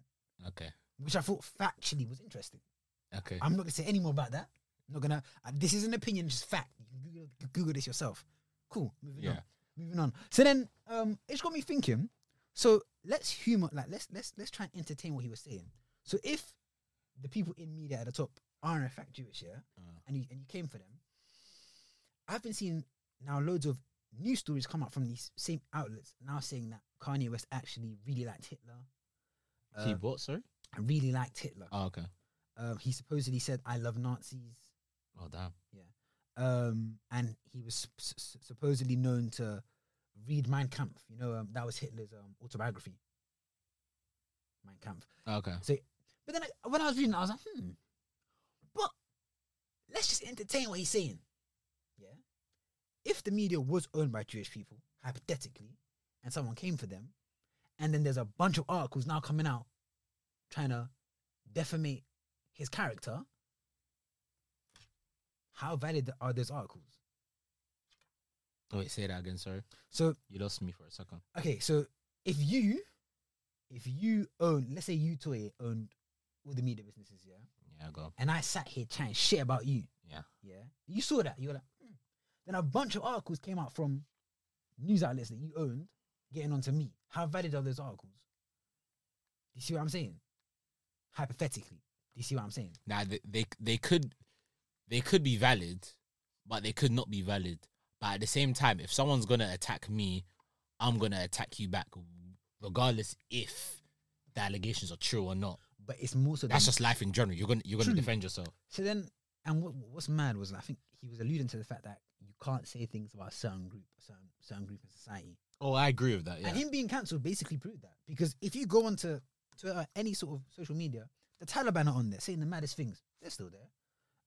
Okay. Which I thought factually was interesting. Okay. I'm not going to say any more about that. Not gonna. Uh, this is an opinion, just fact. You Google, Google this yourself. Cool. Moving yeah. on. Moving on. So then, um, it's got me thinking. So let's humor. Like let's let's let's try and entertain what he was saying. So if the people in media at the top are in fact Jewish, yeah, uh. and you and you came for them, I've been seeing now loads of news stories come up from these same outlets now saying that Kanye West actually really liked Hitler. Uh, he what? Sorry. I really liked Hitler. Oh, okay. Uh, he supposedly said, "I love Nazis." Oh, damn. Yeah. Um, and he was s- s- supposedly known to read Mein Kampf. You know, um, that was Hitler's um, autobiography. Mein Kampf. Okay. So, but then I, when I was reading it, I was like, hmm. But let's just entertain what he's saying. Yeah. If the media was owned by Jewish people, hypothetically, and someone came for them, And then there's a bunch of articles now coming out trying to defamate his character. How valid are those articles? Oh, wait, say that again, sorry. So you lost me for a second. Okay, so if you, if you own, let's say you, Toye, owned all the media businesses, yeah? Yeah, go. And I sat here chatting shit about you. Yeah. Yeah? You saw that, you were like, mm. Then a bunch of articles came out from news outlets that you owned, getting onto me. How valid are those articles? Do you see what I'm saying? Hypothetically, do you see what I'm saying? Nah, they, they, they could, they could be valid, but they could not be valid. But at the same time, if someone's gonna attack me, I'm gonna attack you back, regardless if the allegations are true or not. But it's more so that's just life in general. You're gonna you're gonna true. defend yourself. So then, and what, what's mad was I think he was alluding to the fact that you can't say things about a certain group, a certain certain group in society. Oh, I agree with that. Yeah, and him being cancelled basically proved that, because if you go onto Twitter, any sort of social media, the Taliban are on there saying the maddest things. They're still there.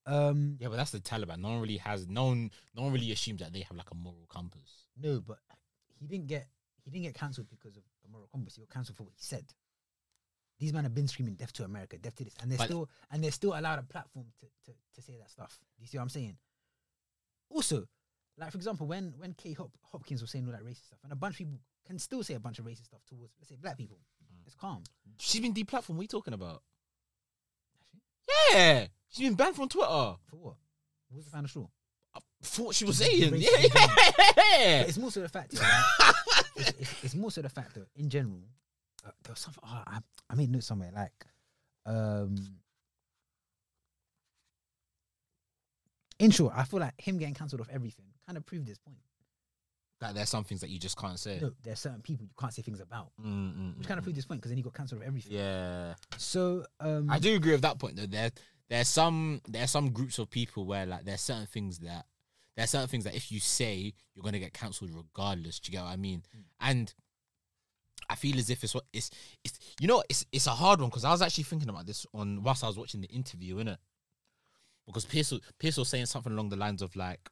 Um, yeah, but that's the Taliban. No one really has no one, no one really assumes that they have like a moral compass. No, but he didn't get he didn't get cancelled because of a moral compass. He got cancelled for what he said. These men have been screaming death to America, death to this, and they're but still and they're still allowed a platform to, to, to say that stuff. Do you see what I'm saying? Also, like for example, when when Kay Hop- Hopkins was saying all that racist stuff, and a bunch of people can still say a bunch of racist stuff towards, let's say, black people. Mm. It's calm. She's been deplatformed. What are you talking about? Actually? Yeah. She's been banned from Twitter. For what? What was the final straw? I thought she was saying. Yeah, yeah. yeah. It's more so the fact. Right? it's, it's, it's more so the fact that in general, uh, there was something. Oh, I, I made notes somewhere. Like, um, in short, I feel like him getting cancelled off everything kind of proved this point. That there's some things that you just can't say. No, there's certain people you can't say things about. Mm-mm-mm. Which kind of proved this point, because then he got cancelled off everything. Yeah. So um, I do agree with that point though. There. There's some there's some groups of people where like there's certain things that there's certain things that if you say you're gonna get cancelled regardless. Do you get what I mean? Mm. And I feel as if it's what it's it's you know it's it's a hard one, because I was actually thinking about this on whilst I was watching the interview, innit? Because Pierce Pierce was saying something along the lines of like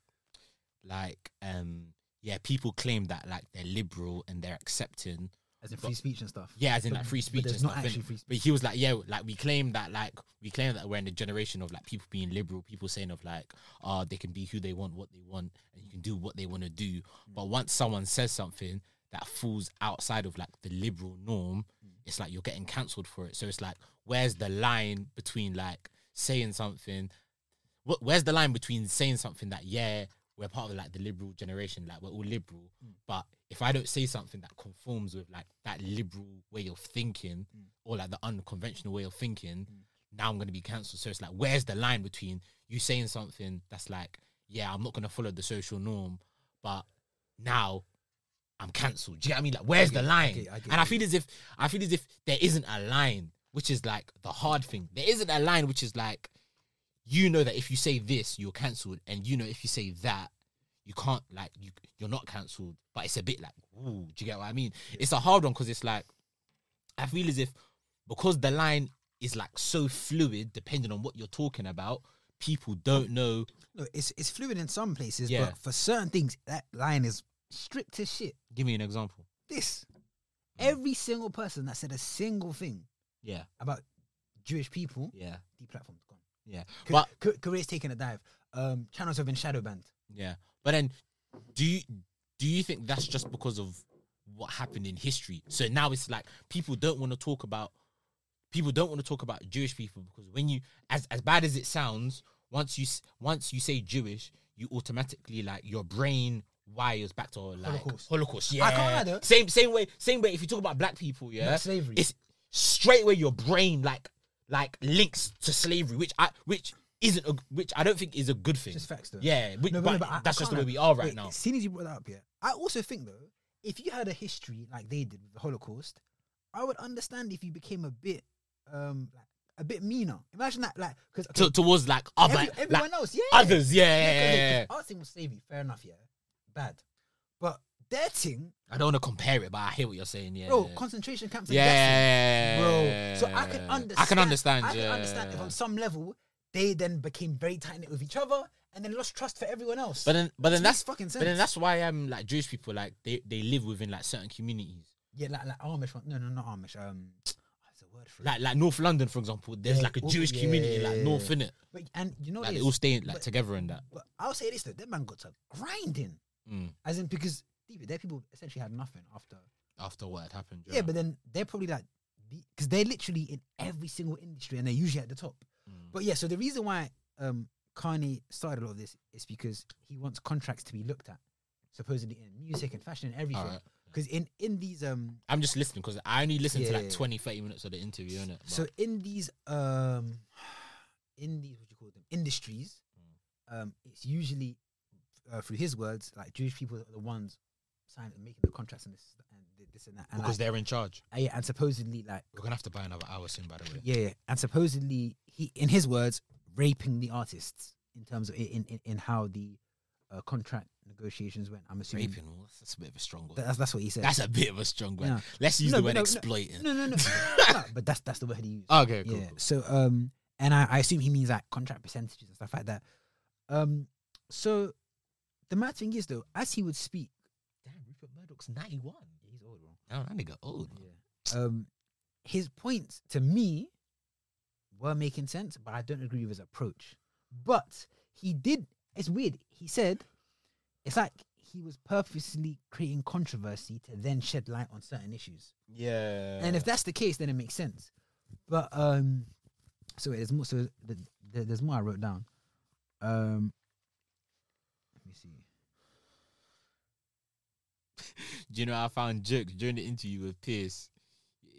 like um yeah people claim that like they're liberal and they're accepting. As in free but, speech and stuff. Yeah, as in but, like free speech and stuff. Not actually and, free speech. But he was like, yeah, like we claim that, like we claim that we're in a generation of like people being liberal, people saying of like, uh, they can be who they want, what they want, and you can do what they want to do. Mm. But once someone says something that falls outside of like the liberal norm, mm. it's like you're getting cancelled for it. So it's like, where's the line between like saying something? Wh- where's the line between saying something that yeah, we're part of like the liberal generation, like we're all liberal, mm. but if I don't say something that conforms with like that liberal way of thinking mm. or like the unconventional way of thinking, mm. now I'm going to be cancelled. So it's like, where's the line between you saying something that's like, yeah, I'm not going to follow the social norm, but now I'm cancelled. Do you know what I mean? Like, where's okay, the line? Okay, I get and I feel as if, I feel as if there isn't a line, which is like the hard thing. There isn't a line, which is like, you know that if you say this, you're cancelled. And you know, if you say that, you can't, like, you, you're not cancelled. But it's a bit like, ooh, do you get what I mean? Yeah. It's a hard one, because it's like, I feel as if, because the line is, like, so fluid, depending on what you're talking about, people don't know. No, it's it's fluid in some places, yeah. but for certain things, that line is strict as shit. Give me an example. This. Mm. Every single person that said a single thing yeah. about Jewish people, yeah. deplatformed. Yeah, C- but C- career's taking a dive. Um, channels have been shadow banned. Yeah, but then do you do you think that's just because of what happened in history? So now it's like people don't want to talk about people don't want to talk about Jewish people, because when you as as bad as it sounds, once you once you say Jewish, you automatically like your brain wires back to like Holocaust. Holocaust. Yeah, I can't lie though. Same same way same way. If you talk about black people, yeah, black slavery. It's straight away your brain like. Like links to slavery, which I which isn't a, which I don't think is a good thing. Just facts, though. Yeah, which, no, but, but, but I, that's I just the way we are right wait, now. As soon as you brought that up, yeah, I also think though, if you had a history like they did with the Holocaust, I would understand if you became a bit, um, like, a bit meaner. Imagine that, like, because okay, T- towards like other every, everyone like, else, yeah, others, yeah. yeah, yeah, yeah. I was saying with slavery, fair enough, yeah, bad, but. Their thing. I don't want to compare it, but I hear what you're saying. Yeah, bro, concentration camps. Yeah, yeah, yeah, yeah, bro. So I can understand. I can understand. I can yeah. understand if on some level they then became very tight knit with each other and then lost trust for everyone else. But then, but then that's fucking sense. But then that's why I'm um, like Jewish people, like they, they live within like certain communities. Yeah, like like Amish. No, no, not Amish. Um, what's the word for it? Like like North London, for example. There's yeah, like a Jewish yeah, community, like North in it. But and you know, like they all stay like but, together in that. But I'll say this though, that man got to grinding, mm. as in because their people essentially had nothing after after what had happened. Yeah, know? But then they're probably like because they're literally in every single industry and they're usually at the top. Mm. But yeah, so the reason why um. Kanye started all of this is because he wants contracts to be looked at, supposedly in music and fashion and everything. Because right. in, in these... um, I'm just listening because I only listened yeah, to like yeah, twenty, thirty minutes of the interview, innit? So in these, um, in these, what do you call them, industries, mm. um, it's usually, uh, through his words, like Jewish people are the ones signing and making the contracts and this and this and that. And because like, they're in charge. Uh, yeah, and supposedly like... We're going to have to buy another hour soon, by the way. Yeah, yeah. And supposedly, he, in his words... raping the artists in terms of in in, in how the uh, contract negotiations went. I'm assuming raping. Well, that's a bit of a strong word. That's that's what he said. That's a bit of a strong word. No. Let's use no, the word no, exploiting. No, no, no. no. But that's that's the word he used. Oh, okay, cool, yeah. cool. So um, and I, I assume he means like contract percentages and stuff like that. Um, so the mad thing is though, as he would speak, damn, Rupert Murdoch's ninety-one. He's old, bro. Oh, that nigga old. Yeah. Um, his points to me were making sense, but I don't agree with his approach. But he did, it's weird, he said, it's like he was purposely creating controversy to then shed light on certain issues. Yeah. And if that's the case, then it makes sense. But, um, so wait, there's more, so the, the, there's more I wrote down. Um, let me see. Do you know, I found jokes during the interview with Pierce.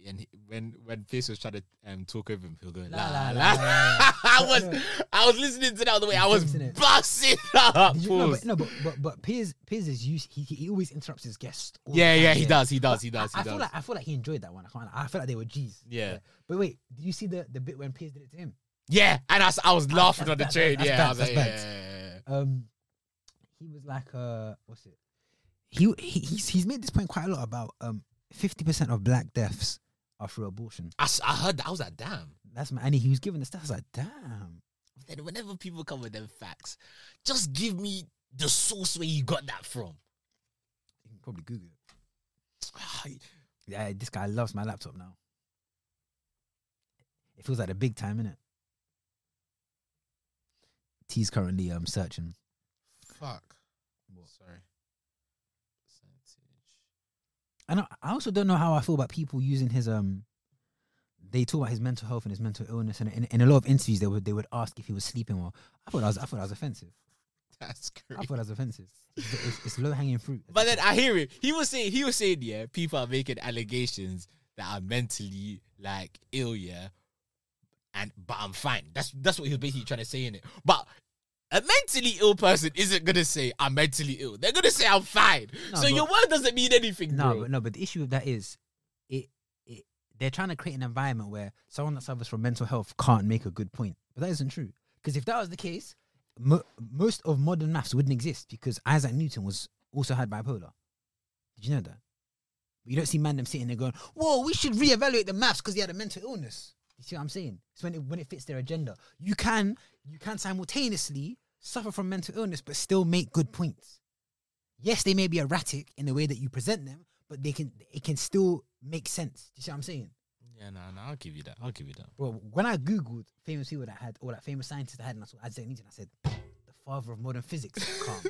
And he, when when Pierce was trying to um, talk over him, he was going la la la. la, la, la, la. I was no, I was listening to that on the way. I was busting up. You, no, but, no, but but but Pierce Pierce is used. He he always interrupts his guest. Yeah, yeah, he does, he does, he does. I, he I does. feel like I feel like he enjoyed that one. I can't. I feel like they were G's. Yeah. yeah. But wait, do you see the, the bit when Pierce did it to him? Yeah, and I, I was laughing that's, on that's, the train. That's, yeah, that's, I was that's like, yeah, yeah, yeah. Um, he was like, uh, what's it? He he he's, he's made this point quite a lot about um fifty percent of black deaths are through abortion. I, I heard that. I was like, damn. That's my. And he was giving the stats. I was like, damn. Then whenever people come with them facts, just give me the source where you got that from. You can probably Google it. Yeah, this guy loves my laptop now. It feels like a big time, innit? T's currently um searching. Fuck. What? Sorry. And I also don't know how I feel about people using his um. They talk about his mental health and his mental illness, and in, in a lot of interviews they would they would ask if he was sleeping well. I thought I was I thought I was offensive. That's crazy. I thought I was offensive. It's, it's, it's low hanging fruit. But then I hear it. He was saying he was saying yeah, people are making allegations that are mentally like ill, yeah, and but I'm fine. That's that's what he was basically trying to say in it. But a mentally ill person isn't gonna say I'm mentally ill. They're gonna say I'm fine. No, so your word doesn't mean anything. No, bro. but no, but the issue with that is, it, it they're trying to create an environment where someone that suffers from mental health can't make a good point. But that isn't true. Because if that was the case, mo- most of modern maths wouldn't exist. Because Isaac Newton was also had bipolar. Did you know that? You don't see man them sitting there going, "Whoa, we should reevaluate the maths because he had a mental illness." You see what I'm saying? It's when it, when it fits their agenda. You can you can simultaneously suffer from mental illness but still make good points. Yes, they may be erratic in the way that you present them, but they can it can still make sense. You see what I'm saying? Yeah, no, no, I'll give you that. I'll give you that. Bro, when I googled famous people that had, or like famous scientists that had, and I saw Isaac Newton, I said, the father of modern physics. Calm.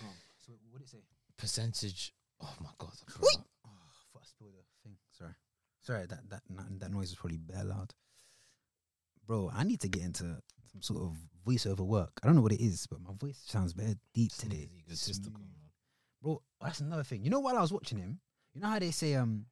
Calm. So what did it say? Percentage. Oh my God. Oh, I spilled the thing. Sorry. Sorry, that, that that noise was probably bare loud. Bro, I need to get into some sort of voiceover work. I don't know what it is, but my voice sounds bare deep today. Bro, that's another thing. You know, while I was watching him, you know how they say, um,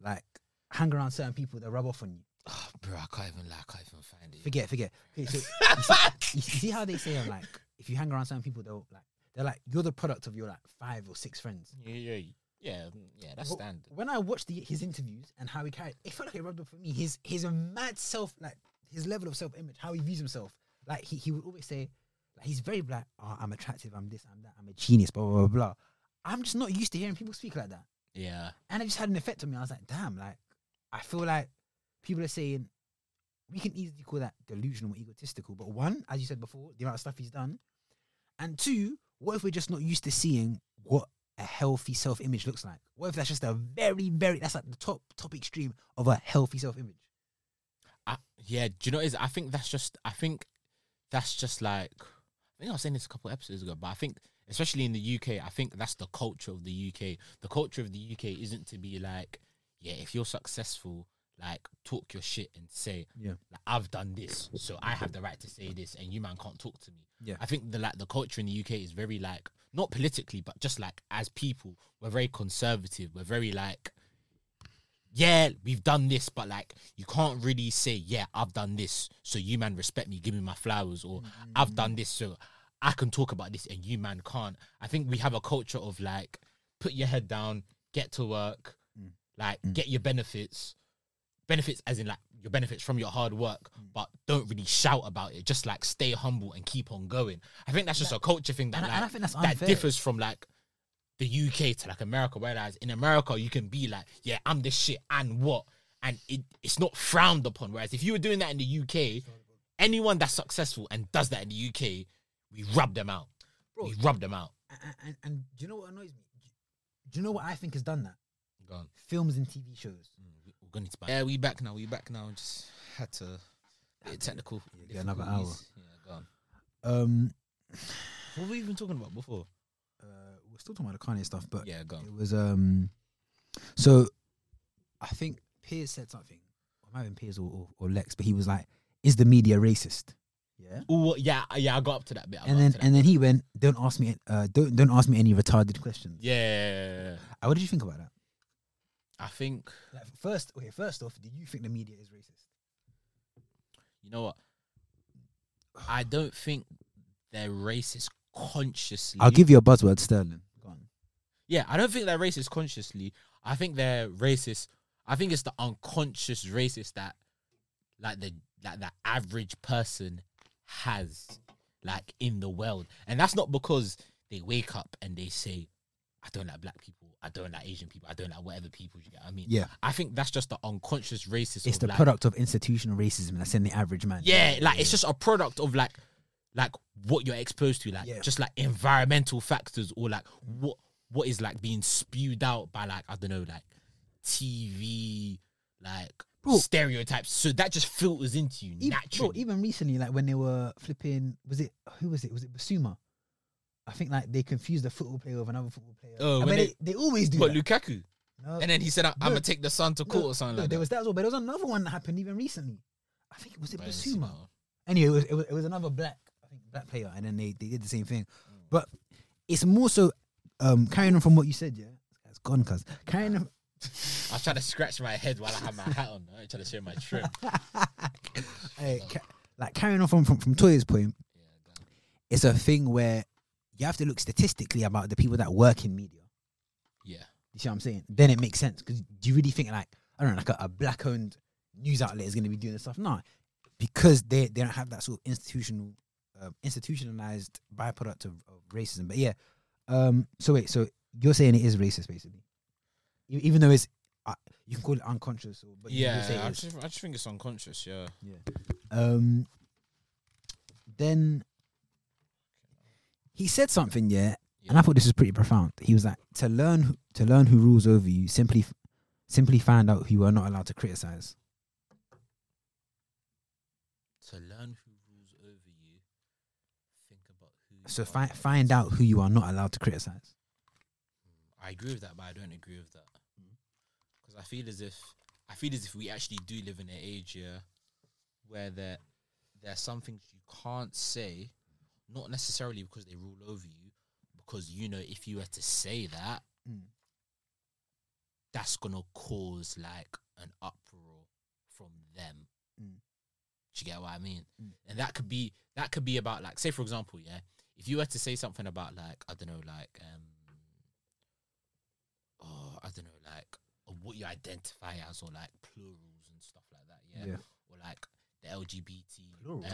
like, hang around certain people that rub off on you? Oh, bro, I can't even lie. I can't even find it. Forget, forget. Okay, so you, see, you see how they say, um, like, if you hang around certain people, they'll, like, they're like, you're the product of your, like, five or six friends. Yeah, yeah, yeah. Yeah, yeah, that's well, standard. When I watched the, his interviews and how he carried, it felt like it rubbed up for me. His his mad self, like his level of self image, how he views himself. Like he, he would always say, like he's very black. Oh, I'm attractive. I'm this. I'm that. I'm a genius. Blah blah blah blah. I'm just not used to hearing people speak like that. Yeah, and it just had an effect on me. I was like, damn. Like I feel like people are saying we can easily call that delusional or egotistical. But one, as you said before, the amount of stuff he's done, and two, what if we're just not used to seeing what a healthy self-image looks like. What if that's just a very, very, that's like the top, top extreme of a healthy self-image? I, yeah, do you know what it is? I think that's just, I think that's just like, I think I was saying this a couple of episodes ago, but I think, especially in the U K, I think that's the culture of the U K. The culture of the U K isn't to be like, yeah, if you're successful, like, talk your shit and say, yeah, like, I've done this, so I have the right to say this, and you man can't talk to me. Yeah. I think the like the culture in the U K is very like, not politically, but just like as people, we're very conservative. We're very like, yeah, we've done this, but like you can't really say, yeah, I've done this, so you man respect me, give me my flowers, or mm-hmm. I've done this, so I can talk about this and you man can't. I think we have a culture of like, put your head down, get to work, mm. like mm. get your benefits. Benefits as in like your benefits from your hard work, but don't really shout about it. Just like stay humble and keep on going. I think that's just that, a culture thing that and like, and I think that's that unfair. Differs from like the U K to like America. Whereas in America you can be like, yeah, I'm this shit and what, and it, it's not frowned upon. Whereas if you were doing that in the U K, anyone that's successful and does that in the U K, we rub them out. Bro, we rub them out. And, and, and do you know what annoys me? Do you know what I think has done that? Go on. Films and T V shows. Mm. Yeah, we back now. We back now. Just had to bit technical. Yeah, another hour. Yeah, go on. Um, what were we even talking about before? Uh, we're still talking about the Kanye stuff, but yeah, go on. It was um, so I think Pierce said something. I'm having Pierce or, or, or Lex, but he was like, "Is the media racist?" Yeah. Oh yeah, yeah. I got up to that bit. I and then and bit. then he went, "Don't ask me. Uh, don't don't ask me any retarded questions." Yeah. yeah, yeah, yeah. Uh, what did you think about that? I think like first, okay. First off, do you think the media is racist? You know what? I don't think they're racist consciously. I'll give you a buzzword, Sterling. Go on. Yeah, I don't think they're racist consciously. I think they're racist. I think it's the unconscious racist that, like the like the average person has, like in the world, and that's not because they wake up and they say, I don't like black people, I don't like Asian people, I don't like whatever people, you get what I mean? Yeah. I think that's just the unconscious racism. It's the like, product of institutional racism that's in the average man. Yeah, like yeah. It's just a product of like like what you're exposed to, like yeah. just like environmental factors or like what what is like being spewed out by like, I don't know, like T V, like bro, stereotypes. So that just filters into you even, naturally. Bro, even recently, like when they were flipping, was it, who was it? Was it Basuma? I think like they confused the football player with another football player. Oh, I mean, they, they always do. But that. Lukaku, no. And then he said, "I'm no, gonna take the son to no, court or something no, like there that." There was that as well, but there was another one that happened even recently. I think it was it right, Basuma. Anyway, it was, it was it was another black, I think black player, and then they, they did the same thing. Mm. But it's more so um, carrying on from what you said. Yeah, it's gone, cuz carrying on. I was trying to scratch my head while I had my hat on. I was trying to show my trim. hey, so. ca- like carrying on from from, from Toya's point, yeah, it's a thing where you have to look statistically about the people that work in media. Yeah. You see what I'm saying? Then it makes sense. Because do you really think like, I don't know, like a, a black-owned news outlet is going to be doing this stuff? No. Because they, they don't have that sort of institutional, uh, institutionalized byproduct of, of racism. But yeah. Um, so wait, so you're saying it is racist, basically? Even though it's, uh, you can call it unconscious. Or, but yeah, say I, just, I just think it's unconscious, yeah. Yeah. Um, then... He said something, yeah, yeah, and I thought this was pretty profound. He was like, "To learn, to learn who rules over you, simply, simply find out who you are not allowed to criticize." To learn who rules over you, think about who. So find find out who you are not allowed to criticize. I agree with that, but I don't agree with that because I feel as if I feel as if we actually do live in an age here where there there are some things you can't say. Not necessarily because they rule over you, because, you know, if you were to say that, mm. that's going to cause, like, an uproar from them. Mm. Do you get what I mean? Mm. And that could be, that could be about, like, say, for example, yeah, if you were to say something about, like, I don't know, like, um, oh, I don't know, like, or what you identify as, or, like, plurals and stuff like that, yeah? yeah. Or, like, the L G B T um,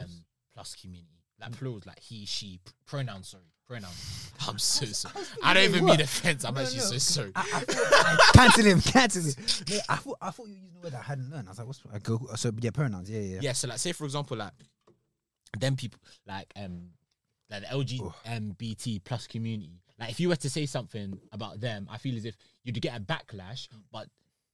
plus community. Like plurals, like he, she, pronouns, sorry, pronouns. I'm so sorry. I, I don't even mean offense. I'm no, actually no. so sorry. I, I cancel him, cancel him. No, I thought I thought you were using a word I hadn't learned. I was like, what's I go? So yeah, pronouns, yeah, yeah. Yeah, so like, say for example, like them people, like um, like the L G B T plus community, Like, if you were to say something about them, I feel as if you'd get a backlash, but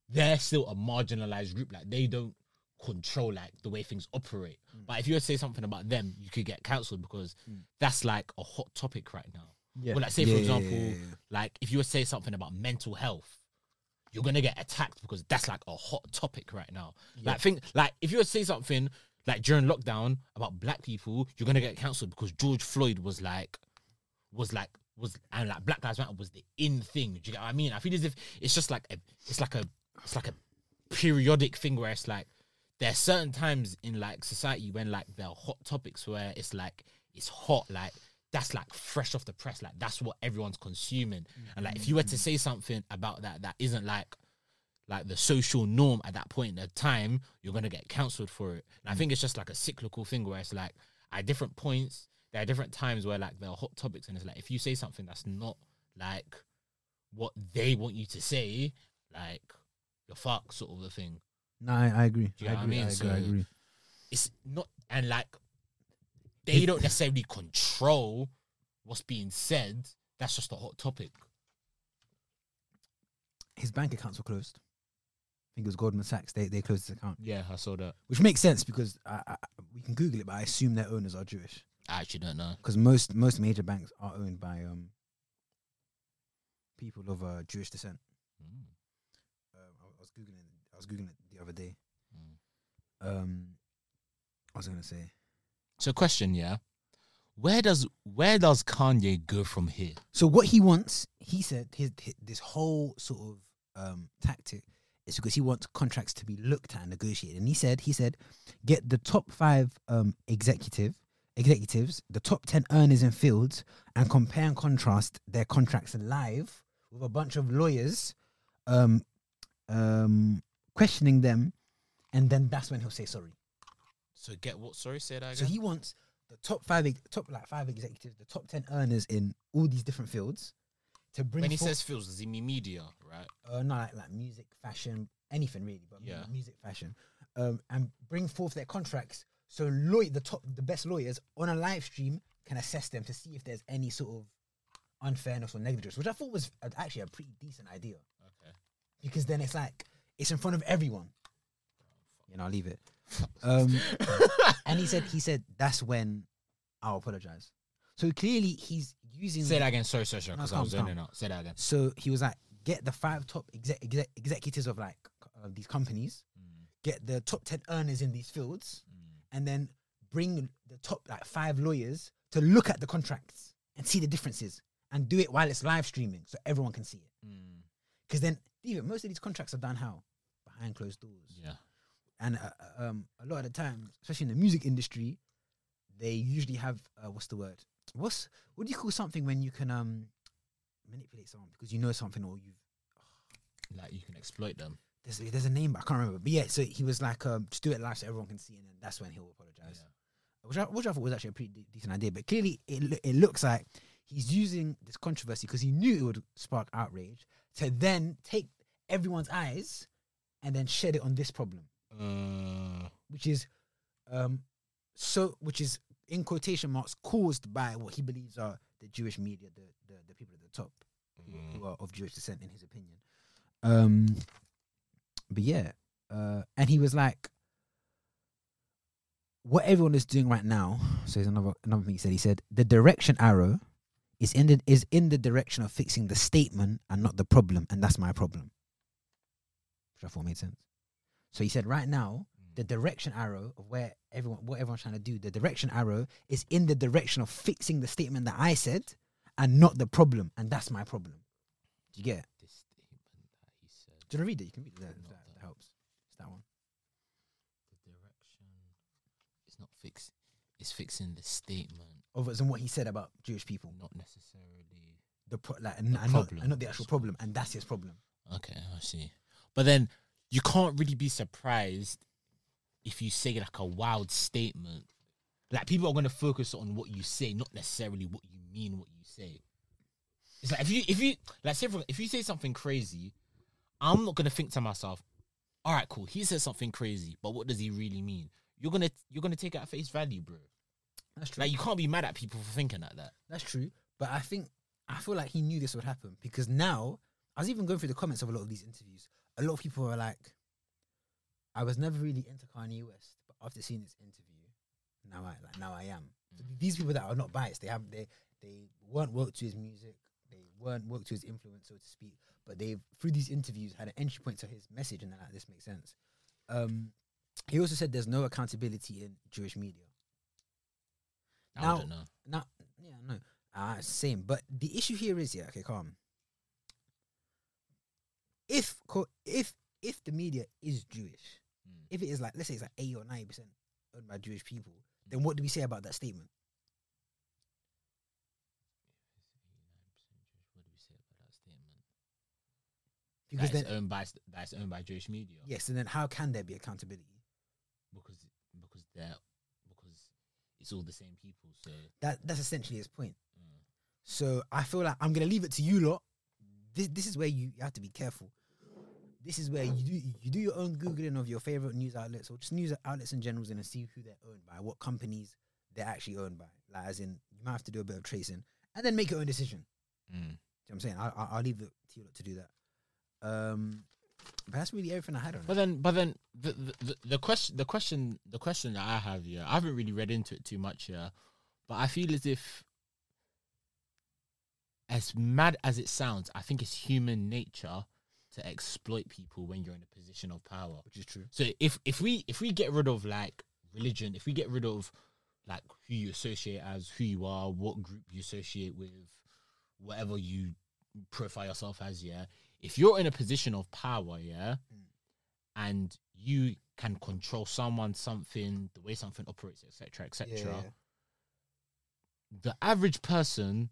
they're still a marginalized group. Like, they don't control, like, the way things operate. Mm. But if you were to say something about them, you could get cancelled because mm. that's, like, a hot topic right now. Yeah. Well, like, say, yeah, for example, yeah, yeah, yeah. like, if you were to say something about mental health, you're going to get attacked because that's, like, a hot topic right now. Yeah. Like, think, like, if you were to say something, like, during lockdown about black people, you're going to get cancelled because George Floyd was, like, was, like, was, and, like, Black Lives Matter was the in thing. Do you get what I mean? I feel as if it's just, like, a, it's, like, a, it's, like, a periodic thing where it's, like, there are certain times in, like, society when, like, there are hot topics where it's, like, it's hot, like, that's, like, fresh off the press. Like, that's what everyone's consuming. Mm-hmm. And, like, if you were to say something about that that isn't, like, like the social norm at that point in the time, you're going to get cancelled for it. And mm-hmm. I think it's just, like, a cyclical thing where it's, like, at different points, there are different times where, like, there are hot topics and it's, like, if you say something that's not, like, what they want you to say, like, you're fucked, sort of the thing. No, I, I agree. Do you know I, agree, what I mean? I agree, so I agree. It's not, and, like, they don't necessarily control what's being said. That's just a hot topic. His bank accounts were closed. I think it was Goldman Sachs. They they closed his account. Yeah, I saw that. Which makes sense because I, I, we can Google it, but I assume their owners are Jewish. I actually don't know. Because most, most major banks are owned by um people of uh, Jewish descent. Mm. Um, I, I was Googling I was Googling it the other day. Mm. Um, I was going to say... So question, yeah, where does where does Kanye go from here? So what he wants, he said, his, his this whole sort of um, tactic is because he wants contracts to be looked at and negotiated. And he said, he said, get the top five um, executive executives, the top ten earners in fields, and compare and contrast their contracts live with a bunch of lawyers um, um, questioning them, and then that's when he'll say sorry. So get what? Sorry, say that again. So he wants the top five, top like five executives, the top ten earners in all these different fields to bring. When he says fields, does he mean media, right? Uh, no, like, like music, fashion, anything really, but yeah. music, fashion, um, and bring forth their contracts. So lawyer, the top, the best lawyers on a live stream can assess them to see if there's any sort of unfairness or negligence, which I thought was actually a pretty decent idea. Okay. Because then it's like it's in front of everyone. You know, I'll leave it. Um, and he said, he said, that's when I'll apologize. So clearly he's using. Say that again. Sorry, sorry, sorry. Because no, I was zoning out. Say that again. So he was like, get the five top exec- exec- executives of like uh, these companies, mm. get the top ten earners in these fields, mm. and then bring the top like five lawyers to look at the contracts and see the differences and do it while it's live streaming so everyone can see it. Because mm. then even most of these contracts are done how? Behind closed doors. Yeah. And uh, um, a lot of the time, especially in the music industry, they usually have uh, what's the word? What's what do you call something when you can um, manipulate someone because you know something or you oh. like you can exploit them? There's a, there's a name, but I can't remember. But yeah, so he was like, um, just do it live so everyone can see, and then that's when he'll apologize. Yeah. Which I, which I thought was actually a pretty de- decent idea. But clearly, it lo- it looks like he's using this controversy because he knew it would spark outrage to then take everyone's eyes and then shed it on this problem. Uh, which is um, so which is in quotation marks caused by what he believes are the Jewish media, the the, the people at the top mm. who are of Jewish descent in his opinion. Um, but yeah, uh, and he was like, what everyone is doing right now, so here's another another thing he said, he said the direction arrow is in the is in the direction of fixing the statement and not the problem, and that's my problem. Which I thought made sense. So he said, right now, the direction arrow of where everyone, what everyone's trying to do, the direction arrow is in the direction of fixing the statement that I said, and not the problem, and that's my problem. Do you get it? This statement that he said. Do you want to read it? You can read it. That, that, that helps. It's that one. The direction is not fix. It's fixing the statement. Of and what he said about Jewish people, not necessarily the, pro- like, the and problem, not, and not the actual problem, and that's his problem. Okay, I see. But then. You can't really be surprised if you say like a wild statement. Like people are going to focus on what you say, not necessarily what you mean, what you say. It's like if you, if you, like say, for, if you say something crazy, I'm not going to think to myself, all right, cool. He says something crazy, but what does he really mean? You're going to, you're going to take it at face value, bro. That's true. Like you can't be mad at people for thinking like that. That's true. But I think I feel like he knew this would happen, because now, I was even going through the comments of a lot of these interviews. A lot of people are like, I was never really into Kanye West, but after seeing this interview, now I like now I am. So these people that are not biased, they have they they weren't woke to his music, they weren't woke to his influence, so to speak, but they've through these interviews had an entry point to his message, and they're like, this makes sense. Um, he also said there's no accountability in Jewish media. I now, don't know. Now, yeah, no, uh, same. But the issue here is, yeah, okay, calm. If if if the media is Jewish, mm. if it is like, let's say it's like eighty or ninety percent owned by Jewish people, mm. then what do we say about that statement? What do we say about that statement? Because that's owned by that's owned by Jewish media. Yes, and then how can there be accountability? Because because they're because it's all the same people. So that that's essentially his point. Mm. So I feel like I'm gonna leave it to you lot. This this is where you have to be careful. This is where you do, you do your own Googling of your favorite news outlets or just news outlets in general, and see who they're owned by, what companies they're actually owned by. Like, as in, you might have to do a bit of tracing and then make your own decision. Mm. Do you know what I'm saying? I, I, I'll leave it to you to do that. Um, but that's really everything I had on it. But then, but then the, the, the question, the question, the question that I have here, I haven't really read into it too much here, but I feel as if, as mad as it sounds, I think it's human nature to exploit people when you're in a position of power, which is true. So if if we if we get rid of like religion, if we get rid of like who you associate as, who you are, what group you associate with, whatever you profile yourself as, yeah. If you're in a position of power, yeah, mm. and you can control someone, something, the way something operates, et cetera, et cetera, yeah, yeah. the average person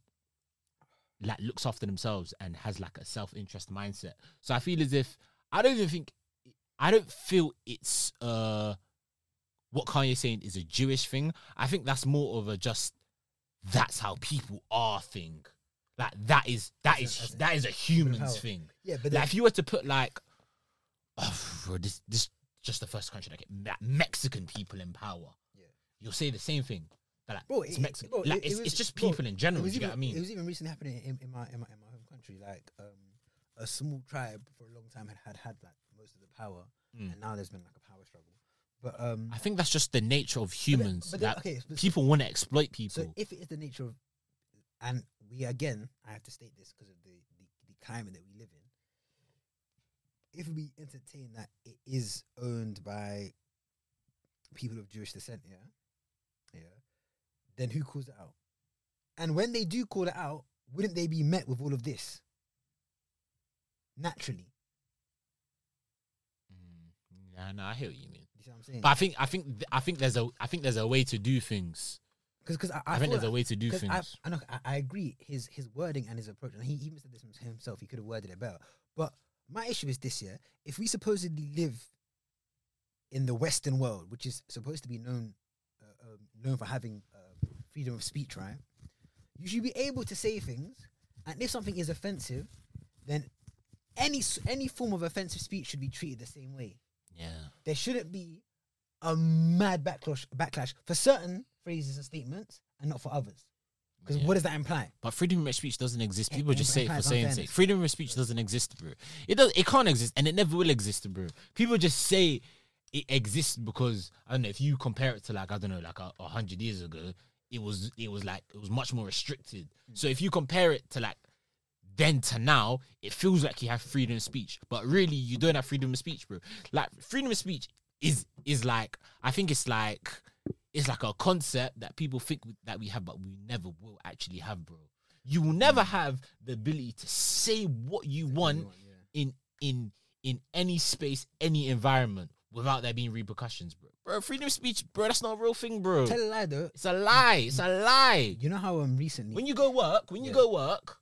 like looks after themselves and has like a self-interest mindset. So I feel as if I don't even think I don't feel it's uh what Kanye's saying is a Jewish thing. I think that's more of a just that's how people are thing. Like that is that that's is a, that is a human's thing. Yeah, but like if you were to put like oh, this this just the first country that get Mexican people in power, yeah, you'll say the same thing. Like, bro, it's, it, bro, like, it, it's, it was, it's just people bro, in general. Do you even, get what I mean? It was even recently happening in, in, my, in my in my home country. Like um, a small tribe for a long time had had, had like most of the power, mm. and now there's been like a power struggle. But um, I think that's just the nature of humans. But then, but then, okay, but people so, want to exploit people. So if it is the nature of, and we again, I have to state this because of the, the, the climate that we live in. If we entertain that it is owned by people of Jewish descent, yeah, yeah. then who calls it out? And when they do call it out, wouldn't they be met with all of this? Naturally. Mm, nah, nah, I hear what you mean. You see what I'm saying? But I think, I think, th- I think there's a, I think there's a way to do things. Because, because I, I, I think there's like, a way to do things. I, I, know, I, I agree. His, his wording and his approach, and he even said this himself. He could have worded it better. But my issue is this year: if we supposedly live in the Western world, which is supposed to be known, uh, um, known for having freedom of speech, right? You should be able to say things, and if something is offensive, then any any form of offensive speech should be treated the same way. Yeah, there shouldn't be a mad backlash backlash for certain phrases and statements, and not for others. Because yeah. what does that imply? But freedom of speech doesn't exist. People it just say it for saying it. Freedom of speech doesn't exist, bro. It does. It can't exist, and it never will exist, bro. People just say it exists because I don't know. If you compare it to like I don't know, like a, a hundred years ago. It was it was like it was much more restricted. Mm. So if you compare it to like then to now, it feels like you have freedom of speech, but really you don't have freedom of speech, bro. Like freedom of speech is is like I think it's like it's like a concept that people think that we have, but we never will actually have, bro. You will never have the ability to say what you That's want, what you want yeah. in in in any space, any environment, without there being repercussions, bro. Bro, freedom of speech, bro, that's not a real thing, bro. Tell a lie, though. It's a lie. It's a lie. You know how um, recently... When you go work, when you yeah. go work,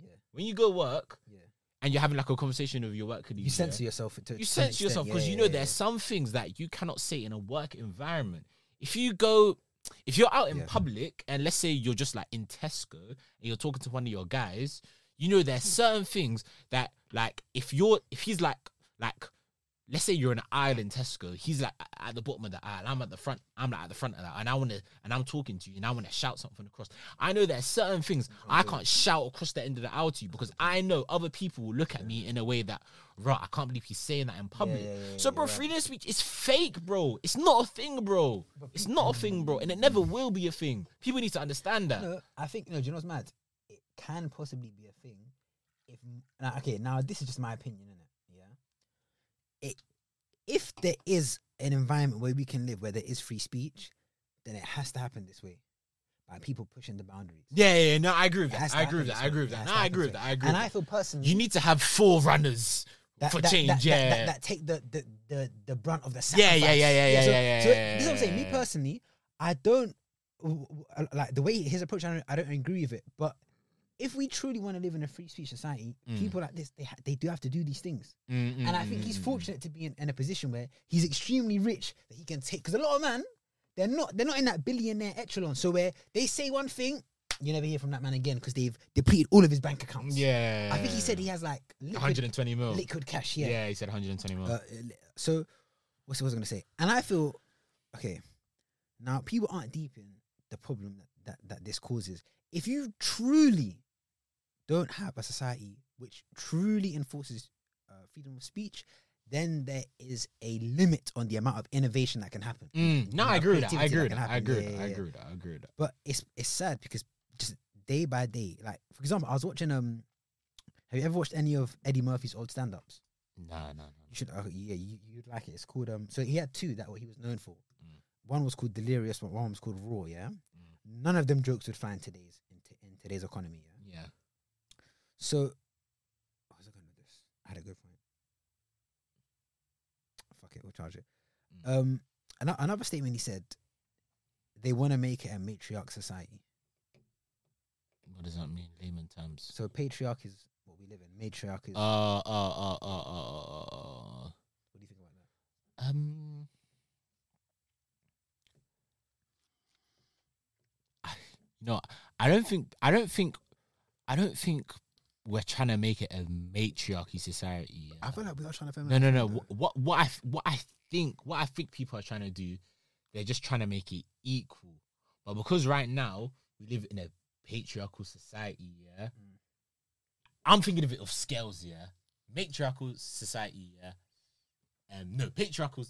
yeah. when you go work, yeah. and you're having like a conversation with your work colleague, you censor yeah? yourself. To, you censor yourself because yeah, you know yeah, there's yeah. some things that you cannot say in a work environment. If you go... If you're out in yeah. public, and let's say you're just like in Tesco, and you're talking to one of your guys, you know there's certain things that like, if you're... If he's like like... let's say you're an aisle in Tesco. He's like at the bottom of the aisle. I'm at the front. I'm like at the front of that. And I want to, and I'm talking to you, and I want to shout something across. I know there's certain things I can't shout across the end of the aisle to you because I know other people will look at me in a way that, right, I can't believe he's saying that in public. Yeah, yeah, yeah, so, bro, right. freedom of speech is fake, bro. It's not a thing, bro. It's not a thing, bro. And it never will be a thing. People need to understand that. You know, I think, you know, do you know what's mad? It can possibly be a thing if, now, okay, now this is just my opinion, innit? It, if there is an environment where we can live where there is free speech, then it has to happen this way by people pushing the boundaries. Yeah, yeah, yeah. No, I agree with it that. I agree with that. I agree with that. No, I agree with that. I agree. And I feel personally, you need to have forerunners that, for that, change. That, yeah, that, that, that take the, the the the brunt of the sacrifice. Yeah, yeah, yeah, yeah, yeah. yeah, so, yeah, yeah, so, yeah, yeah so this is what I'm saying. Me personally, I don't like the way his approach. I don't, I don't agree with it, but. If we truly want to live in a free speech society, mm. people like this, they ha- they do have to do these things. Mm-mm. And I think he's fortunate to be in, in a position where he's extremely rich that he can take. Because a lot of men, they're not they're not in that billionaire echelon. So where they say one thing, you never hear from that man again because they've depleted all of his bank accounts. Yeah, I think he said he has like liquid, one hundred twenty mil liquid cash. Yeah, yeah, he said one hundred twenty mil. Uh, so what's what I was gonna say? And I feel okay. Now people aren't deep in the problem that that, that this causes. If you truly don't have a society which truly enforces uh, freedom of speech, then there is a limit on the amount of innovation that can happen. Mm, no, I agree with that. I agree with that. I agree with that. I agree with that. I agree with that. But it's it's sad because just day by day, like for example, I was watching. Um, have you ever watched any of Eddie Murphy's old stand-ups? No, no, no. You should. Uh, yeah, you, you'd like it. It's called. Um, so he had two that what he was known for. Mm. One was called Delirious. One was called Raw. Yeah. Mm. None of them jokes would fly in today's in, t- in today's economy. Yeah. Yeah. So, I was looking at this. I had a good point. Fuck it, we'll charge it. Mm. Um, another, another statement he said, they want to make it a matriarch society. What does that mean, layman terms? So, patriarch is what we live in. Matriarch is... Uh, uh, uh, uh, uh, uh. What do you think about that? Um, I, no, I don't think... I don't think... I don't think... We're trying to make it a matriarchy society. I feel like we are trying to. No, no, no. What, what, what I, what I think, what I think people are trying to do, they're just trying to make it equal. But because right now we live in a patriarchal society, yeah. Mm. I'm thinking of it of scales, yeah. Matriarchal society, yeah. Um, no, patriarchal,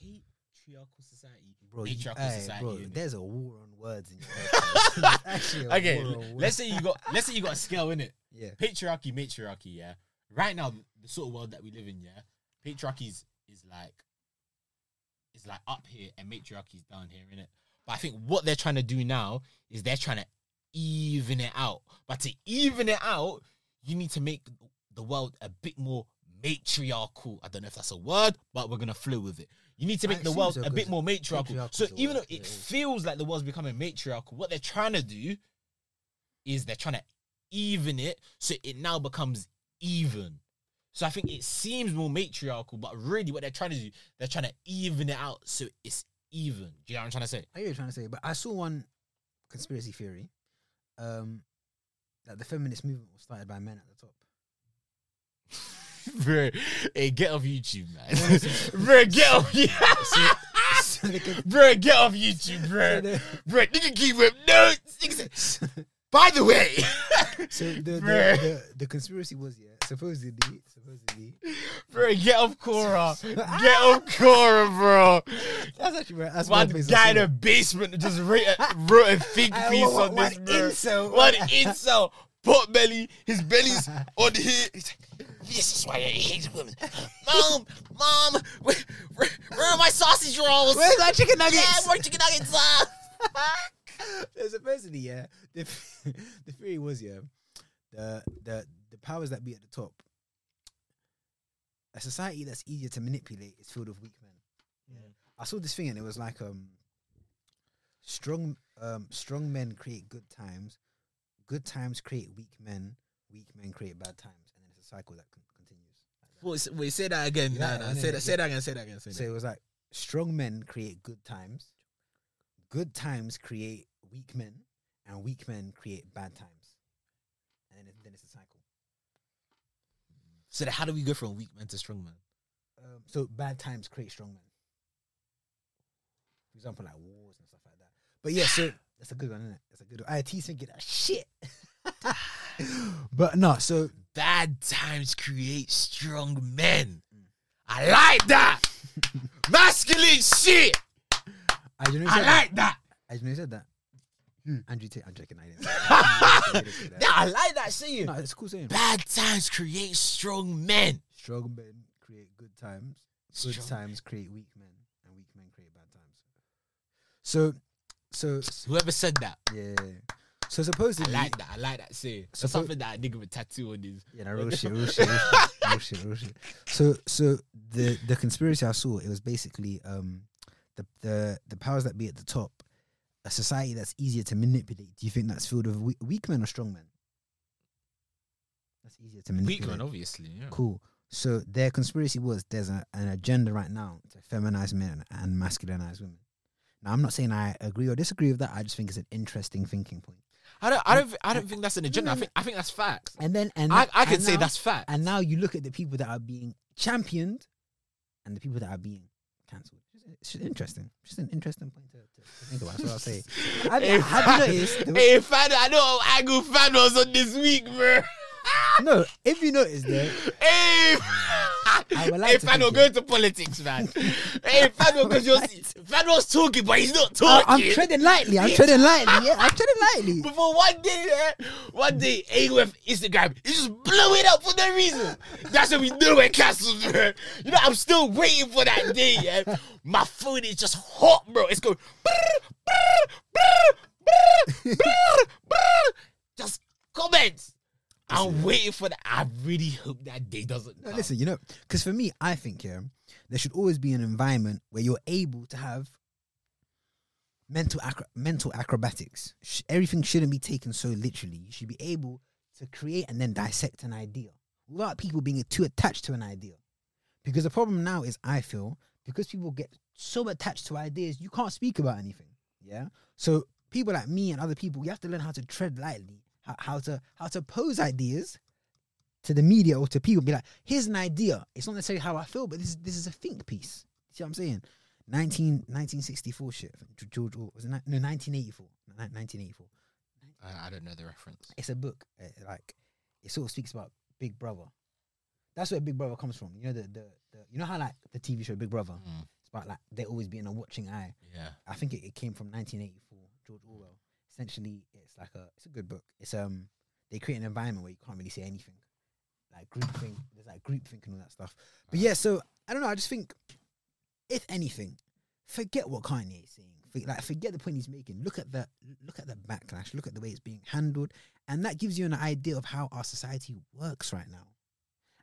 patriarchal society, bro. Patriarchal you, hey, society. Bro, there's a war on words in your head. Actually, a okay. War on words. Let's say you got, let's say you got a scale in it. Yeah. Patriarchy, matriarchy, yeah. Right now, the sort of world that we live in, yeah, patriarchy is, is like is like up here and matriarchy is down here, innit? But I think what they're trying to do now is they're trying to even it out. But to even it out, you need to make the world a bit more matriarchal. I don't know if that's a word, but we're gonna flow with it. You need to make I the world so, a bit more matriarchal. matriarchal so even though it feels like the world's becoming matriarchal, what they're trying to do is they're trying to even it so it now becomes even. So I think it seems more matriarchal, but really what they're trying to do, they're trying to even it out so it's even. Do you know what I'm trying to say? I hear what you're trying to say, but I saw one conspiracy theory um, that the feminist movement was started by men at the top. Bro, hey, get off YouTube, man. Bro, get off YouTube. So bro, get off YouTube, bro. So bro, nigga keep up notes. By the way, so the the, the the conspiracy was yeah supposedly supposedly, bro get off Cora, get off Cora, bro. That's actually bro. That's one guy in the basement just wrote a, wrote a fig piece want, on this bro. Insult. What insult? Pot belly, his belly's on here. This is why I hate women. Mom, mom, where, where, where are my sausage rolls? Where's my chicken nuggets? Yeah, more chicken nuggets. Supposedly, yeah, the, the theory was, yeah, the, the the powers that be at the top, a society that's easier to manipulate is filled with weak men. Yeah. I saw this thing and it was like, um, strong um, strong men create good times, good times create weak men, weak men create bad times, and then it's a cycle that con- continues. Like that. Wait, say that again. You no, no, no, say, no, that, no. say that again, say that again. Say so that. It was like, strong men create good times, good times create weak men, and weak men create bad times, and then, it, then it's a cycle. So how do we go from weak men to strong men? Um, so bad times create strong men. For example, like wars and stuff like that. But yeah, so that's a good one, isn't it? That's a good one. I teasing get that shit. But no, so bad times create strong men. Mm. I like that. Masculine shit. I, don't know I like that. that. I don't know who said that. Hmm. Andrew Tate, I'm joking. I didn't say that. I, didn't say that. Yeah, I like that saying. No, it's cool saying. Bad times create strong men. Strong men create good times. Good strong times men. Create weak men, and weak men create bad times. So, so, so whoever said that, yeah. So supposedly, I like that. I like that saying. So suppo- something that a nigga with tattoo on his. Yeah, no, real shit, real shit, real shit, real shit, real shit. So, so the the conspiracy I saw, it was basically um the the the powers that be at the top. A society that's easier to manipulate. Do you think that's filled with we- weak men or strong men? That's easier to manipulate. Weak men, obviously. Yeah. Cool. So their conspiracy was there's a, an agenda right now to feminize men and masculinize women. Now I'm not saying I agree or disagree with that. I just think it's an interesting thinking point. I don't. I don't. I don't think that's an agenda. I think. I think that's facts. And then, and I, I could say now, that's fact. And now you look at the people that are being championed, and the people that are being cancelled. It's just interesting. Just an interesting point to, to, to think about. That's what I'll say. Have, hey, have you noticed? Hey, fan, I know how angle fan was on this week, bro. No, if you notice, there. Hey, I would like hey to fan, we're going to politics, man. Hey, fan, because you're like fan was talking, but he's not talking. I, I'm treading lightly. I'm treading lightly. Yeah, I'm treading lightly. But for one day, yeah, one day, A W F Instagram is just blowing up for no reason. That's when we know we're cancelled, bro. You know, I'm still waiting for that day. Yeah, my phone is just hot, bro. It's going. Just comments. I'm waiting for that. I really hope that day doesn't come. No, listen, you know, because for me, I think yeah, there should always be an environment where you're able to have mental acro- mental acrobatics. Sh- everything shouldn't be taken so literally. You should be able to create and then dissect an idea without people being too attached to an idea. Because the problem now is, I feel, because people get so attached to ideas, you can't speak about anything. Yeah. So people like me and other people, you have to learn how to tread lightly. How to how to pose ideas to the media or to people, be like, here's an idea. It's not necessarily how I feel, but this is this is a think piece. See what I'm saying? nineteen, nineteen sixty-four shit. George Orwell was it? No, nineteen eighty-four. nineteen eighty-four. I, I don't know the reference. It's a book. Uh, like it sort of speaks about Big Brother. That's where Big Brother comes from. You know the the, the you know how like the T V show Big Brother. Mm. It's about like they always being a watching eye. Yeah. I think it, it came from nineteen eighty-four. George Orwell. Essentially, it's like a it's a good book. It's um they create an environment where you can't really say anything, like group think. There's like group think and all that stuff. But yeah, so I don't know. I just think, if anything, forget what Kanye is saying. Like forget the point he's making. Look at the look at the backlash. Look at the way it's being handled, and that gives you an idea of how our society works right now.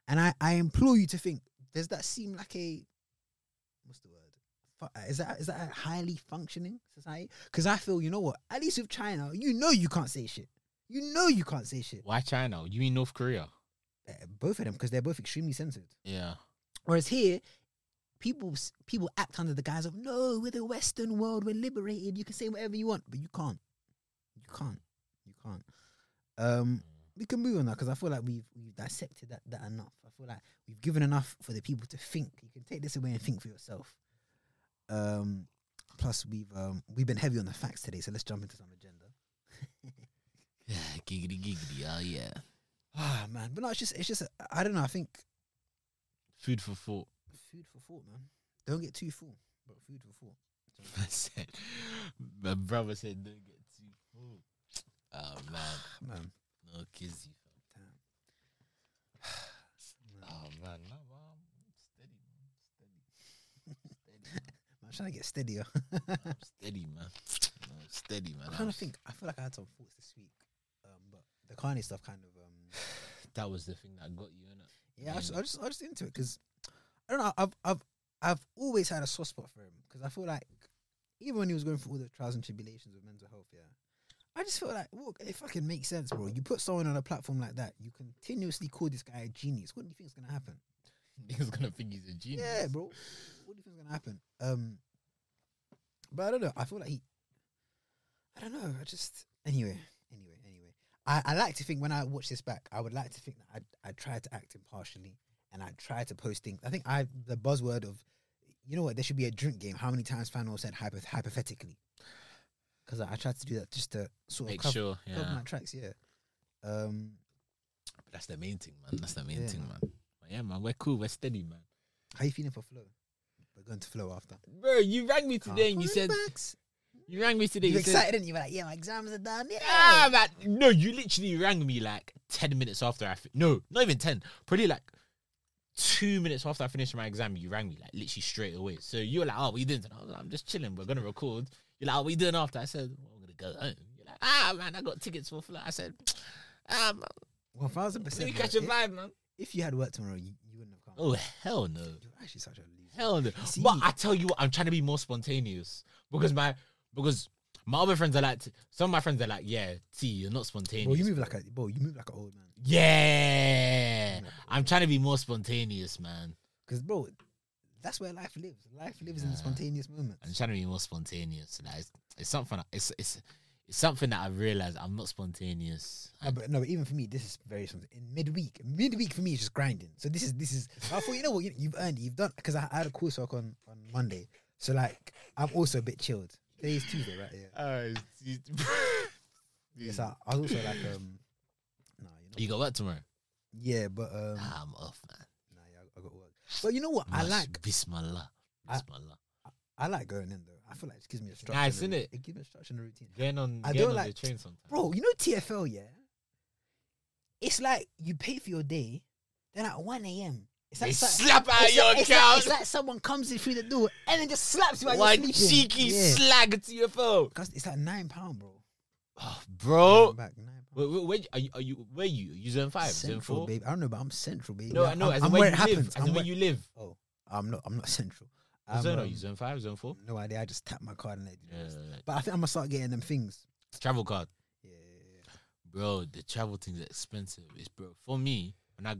And I, I implore you to think. Does that seem like a what's the word? Is that is that a highly functioning society? Because I feel, you know what? At least with China, you know you can't say shit. You know you can't say shit. Why China? You mean North Korea? Uh, both of them, because they're both extremely censored. Yeah. Whereas here, people people act under the guise of, no, we're the Western world, we're liberated, you can say whatever you want. But you can't. You can't. You can't. Um, we can move on now, because I feel like we've, we've dissected that, that enough. I feel like we've given enough for the people to think. You can take this away and think for yourself. Um, plus we've um, we've been heavy on the facts today, so let's jump into some agenda. Yeah, giggity giggity, oh yeah. Ah oh, man, but no, it's just it's just I don't know. I think food for thought. Food for thought, man. Don't get too full, but food for thought. I said, my brother said, don't get too full. Oh man, man, no kizzy. Damn. Oh man, no, wow, steady, steady, steady. I'm trying to get steadier. I'm steady, man. I'm steady, man. I'm trying to think. I feel like I had some thoughts this week, um, but the Kanye stuff kind of. Um, that was the thing that got you, innit? Yeah, I, mean, I just, I just, I just into it because I don't know. I've, I've, I've always had a soft spot for him because I feel like even when he was going through all the trials and tribulations with mental health, yeah, I just feel like, look, it fucking makes sense, bro. You put someone on a platform like that, you continuously call this guy a genius. What do you think is gonna happen? He's gonna think he's a genius. Yeah, bro. What do you think's gonna happen? Um, but I don't know. I feel like he. I don't know. I just anyway, anyway, anyway. I, I like to think when I watch this back, I would like to think that I I tried to act impartially and I try to post things. I think I the buzzword of, you know what, there should be a drink game. How many times Fano said hypoth- hypothetically? Because I, I tried to do that just to sort Make of cover, sure, yeah. cover my tracks, yeah. Um, but that's the main thing, man. That's the main yeah, thing, man. man. But yeah, man, we're cool. We're steady, man. How you feeling for Flow? We're going to Flow after. Bro, you rang me today oh, and you said... Backs. You rang me today. You, you excited, said, didn't you? You were like, yeah, my exams are done. Yeah, ah, man. No, you literally rang me like ten minutes after I... Fi- no, not even ten. Probably like two minutes after I finished my exam, you rang me like literally straight away. So you were like, oh, what are you doing? And I was like, I'm just chilling. We're going to record. You're like, oh, what are you doing after? I said, well, I'm going to go home. You're like, ah, man, I got tickets for Flow. I said, ah, man. one thousand percent. Let me catch a vibe, man. If you had work tomorrow, you, you wouldn't have come. Oh, hell no. You're actually such a loser. Hell no. See? But I tell you what, I'm trying to be more spontaneous because my... Because my other friends are like, some of my friends are like, yeah, T, you're not spontaneous. Bro, you move like a, bro, you move like an old man. Yeah, I'm trying to be more spontaneous, man. Because, bro, that's where life lives. Life lives yeah. in the spontaneous moments. I'm trying to be more spontaneous. Like, it's, it's something. It's it's it's something that I've realized I'm not spontaneous. No, but no, but even for me, this is very spontaneous. In midweek, midweek for me is just grinding. So this is this is. I thought, you know what, you, you've earned, you've done. Because I, I had a course talk on on Monday, so like I'm also a bit chilled. Today's Tuesday, right? Yeah. Uh, yes, I, I was also like, um, nah, you're not you got work tomorrow. Yeah, but um, nah, I'm off, man. Nah, yeah, I, I got work. But you know what? Mas- I like Bismillah. Bismillah. I, I, I like going in though. I feel like it gives me a structure. Nice, isn't it? It gives me a structure and a routine. Going on, I going don't on like, the train sometimes. Bro, you know T F L, yeah. It's like you pay for your day, then at one a.m. It's like, they slap out it's your like, it's couch. Like, it's like someone comes in through the door and then just slaps you while One you're sleeping. One cheeky yeah. slag to your phone. It's like nine pound, bro. Oh, bro. Back, nine where, where, where are you? Are you? Where are you? You zone five, central, zone four, baby. I don't know, but I'm central, baby. No, I know. As I'm where, where it happens. I'm where you live. Oh, I'm not. I'm not central. I'm, zone? Um, are you zone five? Zone four? No idea. I just tap my card and let you know. Yeah, but I think I'm gonna start getting them things. Travel card. Yeah, bro. The travel thing's expensive. It's bro for me when I.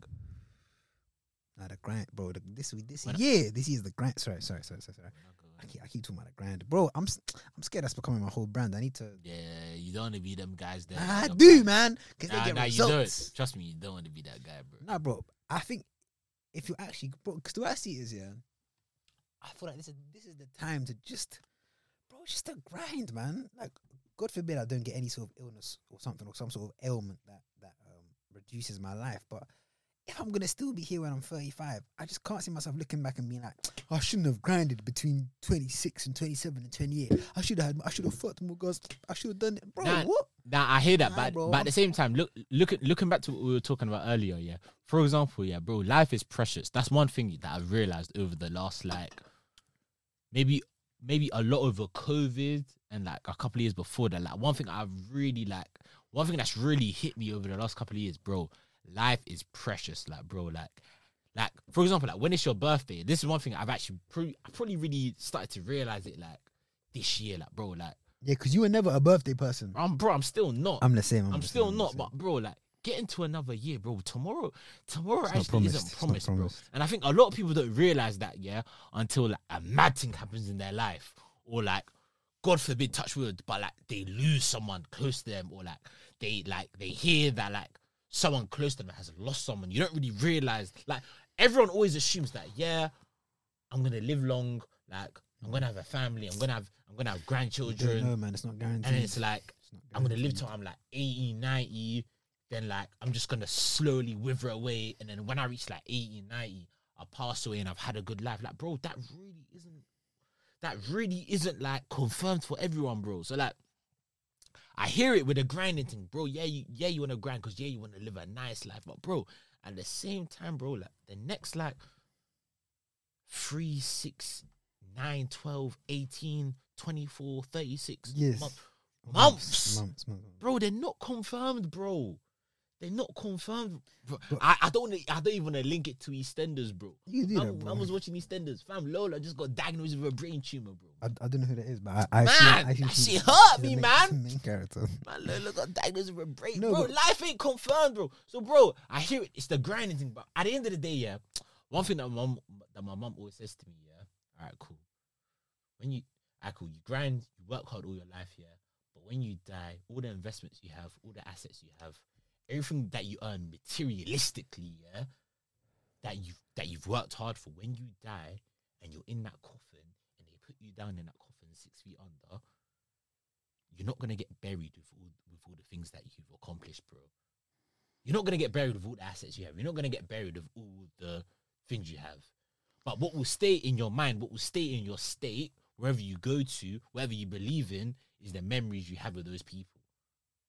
Nah, the grind, bro. The, this week, this yeah, this is the grind. Sorry, sorry, sorry, sorry. sorry. I keep, I keep talking about the grind, bro. I'm, I'm scared that's becoming my whole brand. I need to. Yeah, you don't want to be them guys. That I do, brand. man. Cause nah, they get nah, results. You don't. Trust me, you don't want to be that guy, bro. Nah, bro. I think if you actually, bro, because the way I see it is, yeah, I feel like this is this is the time to just, bro, just to grind, man. Like, God forbid I don't get any sort of illness or something or some sort of ailment that that um, reduces my life, but. If I'm going to still be here when I'm thirty-five, I just can't see myself looking back and being like, I shouldn't have grinded between twenty-six and twenty-seven and twenty-eight. I should have had, I should have fucked more girls. I should have done it. Bro, nah, what? Nah, I hear that. Nah, but bro, but at the same time, look, look at, looking back to what we were talking about earlier, yeah. For example, yeah, bro, life is precious. That's one thing that I've realized over the last, like, maybe maybe a lot over COVID and, like, a couple of years before that. Like, one thing I've really, like, one thing that's really hit me over the last couple of years, bro, life is precious, like, bro, like, like, for example, like, when it's your birthday, this is one thing I've actually, probably, I probably really started to realise it, like, this year, like, bro, like. Yeah, because you were never a birthday person. I'm, bro, I'm still not. I'm the same. I'm, I'm the still same, not, I'm but, bro, like, get into another year, bro. Tomorrow, tomorrow it's actually promised. isn't promised, bro. Promised. And I think a lot of people don't realise that, yeah, until, like, a mad thing happens in their life, or, like, God forbid, touch wood, but, like, they lose someone close to them, or, like, they, like, they hear that, like, someone close to them has lost someone. You don't really realise, like, everyone always assumes that, yeah, I'm gonna live long, like, I'm gonna have a family, I'm gonna have I'm gonna have grandchildren. No, man, it's not guaranteed. And it's like, it's I'm gonna live till I'm like eighty, ninety, then like I'm just gonna slowly wither away, and then when I reach like eighty, ninety, I'll pass away and I've had a good life. Like, bro, that really isn't that really isn't like confirmed for everyone, bro. So like I hear it with the grinding thing, bro. Yeah, you, yeah, you want to grind because, yeah, you want to live a nice life. But, bro, at the same time, bro, like, the next, like, three, six, nine, twelve, eighteen, twenty-four, thirty-six yes. month, months, months, months, bro, they're not confirmed, bro. They're not confirmed. Bro. I, I don't I don't even want to link it to EastEnders, bro. You do that, bro. I was watching EastEnders. Fam, Lola just got diagnosed with a brain tumor, bro. I, I don't know who that is, but I... I man, I see, I see she hurt me, man. Main character. Man, Lola got diagnosed with a brain... No, bro, life ain't confirmed, bro. So, bro, I hear it. It's the grinding thing, but at the end of the day, yeah, one thing that my mum that my mum always says to me, yeah, all right, cool. When you... All right, cool. You grind, you work hard all your life, yeah, but when you die, all the investments you have, all the assets you have, everything that you earn materialistically, yeah, that you've that you've worked hard for, when you die and you're in that coffin and they put you down in that coffin six feet under, you're not gonna get buried with all with all the things that you've accomplished, bro. You're not gonna get buried with all the assets you have. You're not gonna get buried with all the things you have. But what will stay in your mind, what will stay in your state, wherever you go to, whatever you believe in, is the memories you have with those people.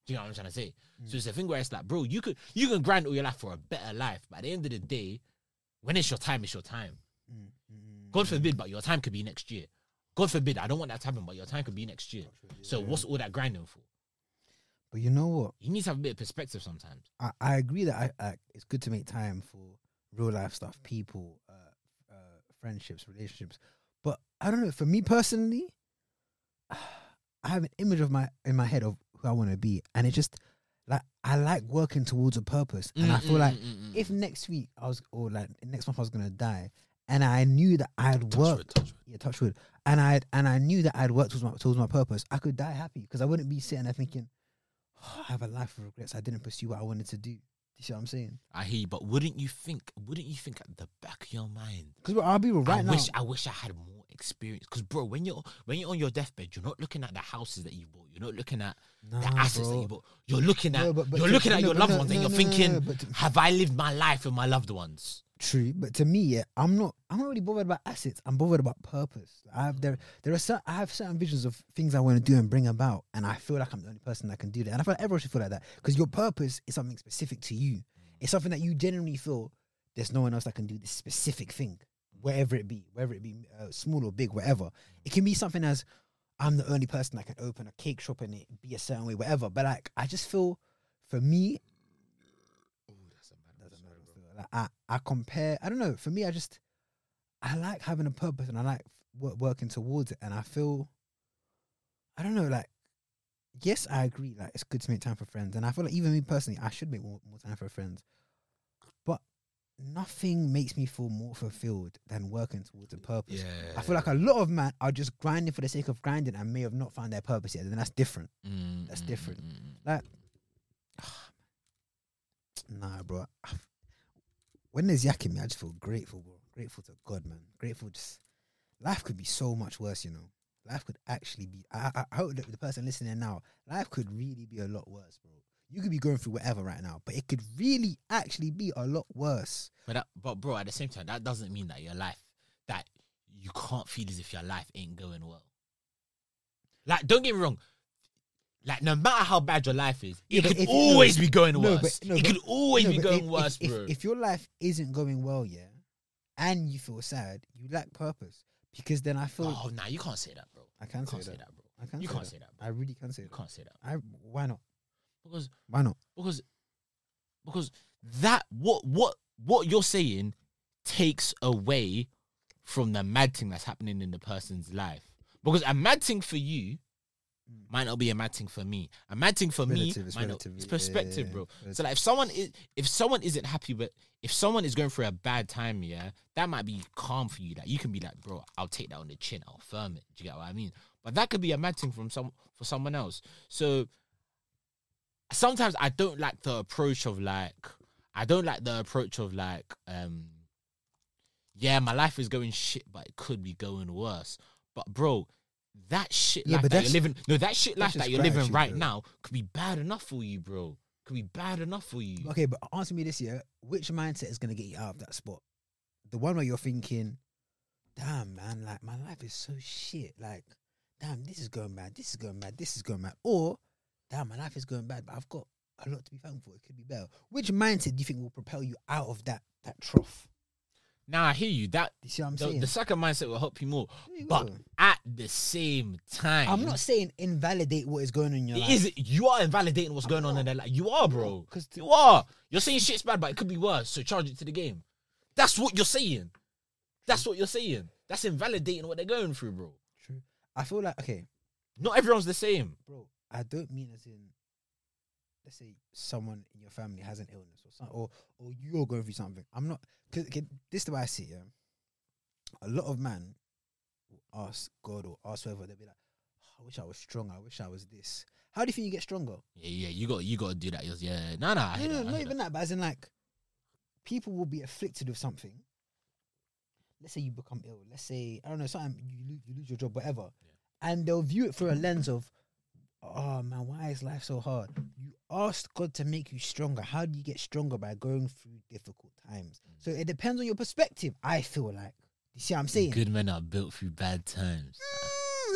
Do you know what I'm trying to say? Mm. So it's a thing where it's like, bro, you could you can grind all your life for a better life, but at the end of the day, when it's your time, it's your time. Mm. Mm. God forbid, but your time could be next year. God forbid, I don't want that to happen, but your time could be next year. Sure, yeah. So what's all that grinding for? But you know what? You need to have a bit of perspective sometimes. I, I agree that I, I, it's good to make time for real life stuff, people, uh, uh, friendships, relationships. But I don't know, for me personally, I have an image of my in my head of who I want to be. And it just, like, I like working towards a purpose. And mm, I feel mm, like mm, mm, if next week I was, or like next month I was going to die, and I knew that I'd worked, touch yeah, touch wood, and I and I knew that I'd worked towards my, towards my purpose, I could die happy, because I wouldn't be sitting there thinking, oh, I have a life of regrets, I didn't pursue what I wanted to do. You see what I'm saying? I hear you, but wouldn't you think? Wouldn't you think at the back of your mind? Because I'll be right I now. Wish, I wish I had more experience. Because bro, when you're when you're on your deathbed, you're not looking at the houses that you bought. You're not looking at no, the assets bro. that you bought. You're looking at no, but, but you're looking no, at your no, loved no, ones, no, and you're no, thinking, no, no, to, "Have I lived my life with my loved ones?" True, but to me, yeah, I'm not. I'm not really bothered about assets. I'm bothered about purpose. I have there. There are certain. I have certain visions of things I want to do and bring about, and I feel like I'm the only person that can do that. And I feel like everyone should feel like that, because your purpose is something specific to you. It's something that you genuinely feel there's no one else that can do this specific thing, wherever it be, whether it be uh, small or big, whatever. It can be something as I'm the only person that can open a cake shop and it be a certain way, whatever. But like, I just feel, for me. I, I compare, I don't know, for me, I just, I like having a purpose and I like w- working towards it. And I feel, I don't know, like, yes, I agree, like, it's good to make time for friends. And I feel like even me personally, I should make more, more time for friends. But nothing makes me feel more fulfilled than working towards a purpose. Yeah. I feel like a lot of men are just grinding for the sake of grinding and may have not found their purpose yet. And that's different. Mm-hmm. That's different. Like, nah, bro, I've, when there's yak in me, I just feel grateful, bro. Grateful to God, man. Grateful, just... Life could be so much worse, you know. Life could actually be... I, I, I hope that the person listening now, life could really be a lot worse, bro. You could be going through whatever right now, but it could really actually be a lot worse. But, that, but bro, at the same time, that doesn't mean that your life... That you can't feel as if your life ain't going well. Like, don't get me wrong... Like, no matter how bad your life is, it yeah, could if, always no, be going worse. No, but, no, it but, could always no, be going if, worse, if, bro. If, if your life isn't going well, yeah, and you feel sad, you lack purpose. Because then I feel... Oh, nah, you can't say that, bro. I can can't say, say that. that, bro. I can't you say can't that. say that, bro. I really can't say you that. You can't say that. I, why not? Because... Why not? Because... Because that... What, what, what you're saying takes away from the mad thing that's happening in the person's life. Because a mad thing for you... might not be a mad thing for me. A mad thing for relative, me, it's, not, it's perspective, yeah, yeah, bro. Relative. So like, if someone is, if someone isn't happy, but if someone is going through a bad time, yeah, that might be calm for you. That like, you can be like, bro, I'll take that on the chin, I'll firm it. Do you get what I mean? But that could be a mad thing from some for someone else. So sometimes I don't like the approach of like, I don't like the approach of like, um, yeah, my life is going shit, but it could be going worse. But bro. That shit yeah, life that you're living, no, that shit life that you're living right bro. now could be bad enough for you, bro. Could be bad enough for you. Okay, but answer me this year: which mindset is gonna get you out of that spot? The one where you're thinking, "Damn, man, like my life is so shit. Like, damn, this is going bad. This is going bad. This is going bad." Or, "Damn, my life is going bad, but I've got a lot to be thankful for. It could be better." Which mindset do you think will propel you out of that that trough? Now I hear you. That you see what I'm the, saying? The second mindset will help you more, you but go. At the same time, I'm not saying invalidate what is going on in your life. Is you are invalidating what's I'm going not. on in their life. You are, bro. Because you are. You're saying shit's bad, but it could be worse. So charge it to the game. That's what you're saying. That's what you're saying. That's invalidating what they're going through, bro. True. I feel like okay. Not everyone's the same, bro. I don't mean as in. Let's say someone in your family has an illness or something, or or you're going through something. I'm not, because this is the way I see it. Yeah? A lot of men will ask God or ask whoever, they'll be like, oh, I wish I was strong, I wish I was this. How do you think you get stronger? Yeah, yeah, you got you got to do that. Yeah, nah, nah, I no, no, that, I not even that. that, but as in like, people will be afflicted with something. Let's say you become ill. Let's say, I don't know, something, you lose, you lose your job, whatever. Yeah. And they'll view it through a lens of, oh man, why is life so hard? You asked God to make you stronger. How do you get stronger? By going through difficult times. Mm. So it depends on your perspective, I feel like. You see what I'm saying? Good men are built through bad times.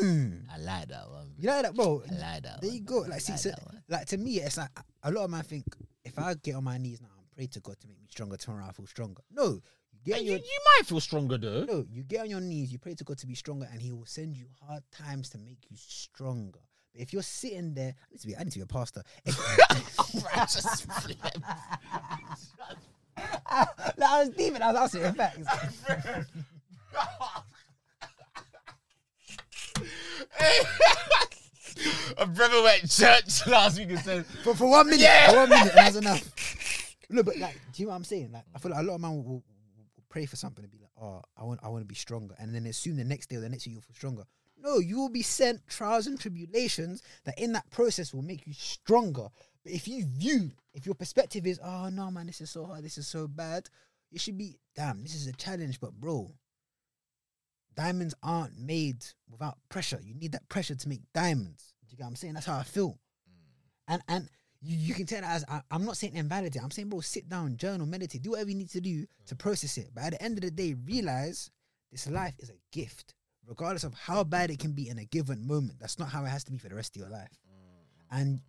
Mm. I like that one. You like that, bro? I like that there one. You go. Like, see, like, so, like, to me, it's like, a lot of men think, if I get on my knees now and pray to God to make me stronger, tomorrow I feel stronger. No. You, your, you might feel stronger though. No, you get on your knees, you pray to God to be stronger, and he will send you hard times to make you stronger. But if you're sitting there, I need to be, I need to be a pastor. I was deep and I was answering facts. A brother went to church last week and said, but for one minute, yeah. for one minute, and that was enough. No, but like, do you know what I'm saying? Like, I feel like a lot of men will, will, will pray for something and be like, oh, I want, I want to be stronger. And then assume the next day or the next year you'll feel stronger. No, you will be sent trials and tribulations that in that process will make you stronger. But if you view, if your perspective is, oh no, man, this is so hard, this is so bad, it should be, damn, this is a challenge, but bro, diamonds aren't made without pressure. You need that pressure to make diamonds. Do you get what I'm saying? That's how I feel. And and you, you can tell that as, I, I'm not saying invalidate. I'm saying, bro, sit down, journal, meditate, do whatever you need to do to process it. But at the end of the day, realize this life is a gift, regardless of how bad it can be in a given moment. That's not how it has to be for the rest of your life. And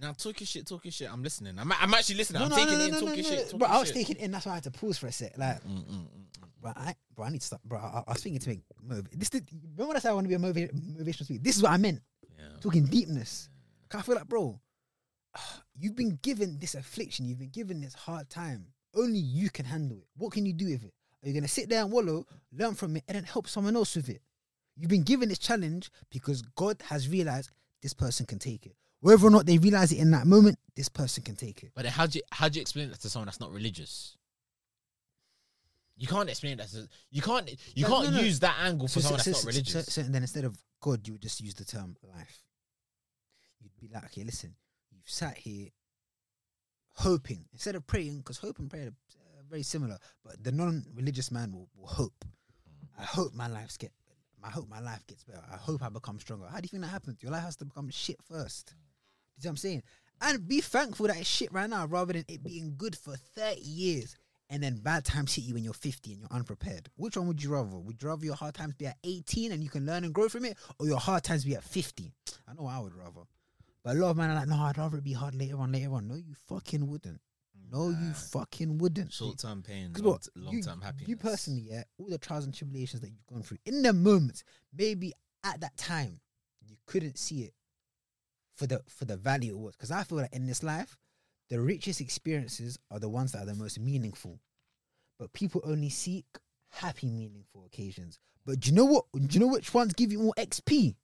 now talking shit, talking shit. I'm listening. I'm, I'm actually listening. No, I'm no, taking no, no, in no, talking no, no. shit. Talking bro, I was shit. taking in. That's why I had to pause for a sec. Like, mm, mm, mm. Bro, I, bro, I need to stop. Bro, I, I was thinking to make motiv- this. Did, remember when I said I want to be a motiv- motivational speaker? This is what I meant. Yeah. Talking deepness. I feel like, bro, you've been given this affliction. You've been given this hard time. Only you can handle it. What can you do with it? Are you gonna sit there and wallow, learn from it, and then help someone else with it? You've been given this challenge because God has realized this person can take it. Whether or not they realize it in that moment, this person can take it. But how do you, how do you explain that to someone that's not religious? You can't explain that. To, you can't you no, can't no, no. use that angle for so, someone so, that's so, not religious. So, so, and then instead of God, you would just use the term life. You'd be like, okay, listen, you've sat here hoping instead of praying, because hope and prayer are very similar. But the non-religious man will, will hope. I hope my life's get. I hope my life gets better. I hope I become stronger. How do you think that happens? Your life has to become shit first. You know what I'm saying? And be thankful that it's shit right now rather than it being good for thirty years and then bad times hit you when you're fifty and you're unprepared. Which one would you rather? Would you rather your hard times be at eighteen and you can learn and grow from it, or your hard times be at fifty? I know I would rather. But a lot of men are like, no, I'd rather it be hard later on, later on. No, you fucking wouldn't. No, you fucking wouldn't. Short-term pain, long, long-term happiness. You personally, yeah, all the trials and tribulations that you've gone through, in the moment, maybe at that time, you couldn't see it for the for the value it was. Because I feel like in this life, the richest experiences are the ones that are the most meaningful. But people only seek happy, meaningful occasions. But do you know what? Do you know which ones give you more X P?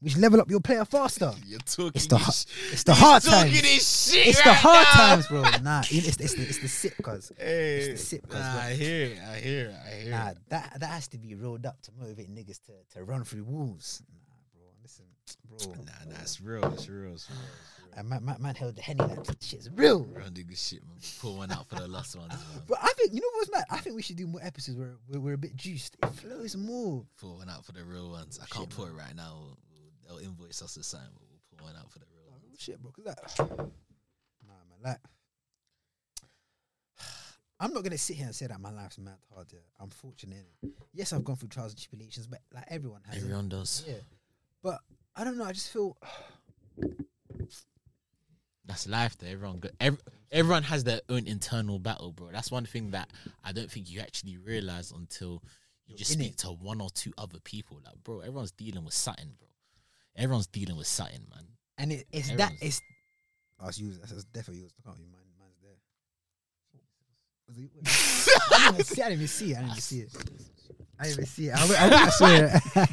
Which level up your player faster? You're talking. It's the, sh- it's the hard times. This shit it's right the hard now. times, bro. Nah, it's, it's the it's the sip, cause hey, it's the sip, cause. Nah, I hear it. I hear it. I hear nah, it. that that has to be rolled up to motivate niggas to, to run through walls. Nah, bro. Listen, bro. Nah, nah, it's real. It's real. It's real. It's real. And my, my man held the henny like that shit's real. Run do good shit, man. Pull one out for the last one. But I think you know what's mad. I think we should do more episodes where, where we're a bit juiced. It flows more. Pull one out for the real ones. Oh, I can't shit, pull man. it right now. They'll invoice us the same, but we'll pull one out for the real oh, shit, bro. Cause that, nah, man, like, I'm not gonna sit here and say that my life's mad hard. Yeah, I'm fortunate. Yes, I've gone through trials and tribulations, but like everyone has. Everyone it. does. Yeah, but I don't know. I just feel that's life. That everyone, go- every, everyone has their own internal battle, bro. That's one thing that I don't think you actually realize until you You're just speak it. to one or two other people. Like, bro, everyone's dealing with something, bro. Everyone's dealing with something, man. And it, it's Everyone's that, it's... Oh, it's yours. That's definitely yours. I can't be mine. Mine's there. I didn't even see, I didn't even see it. I didn't even see it. I didn't even see it. I, I, I swear.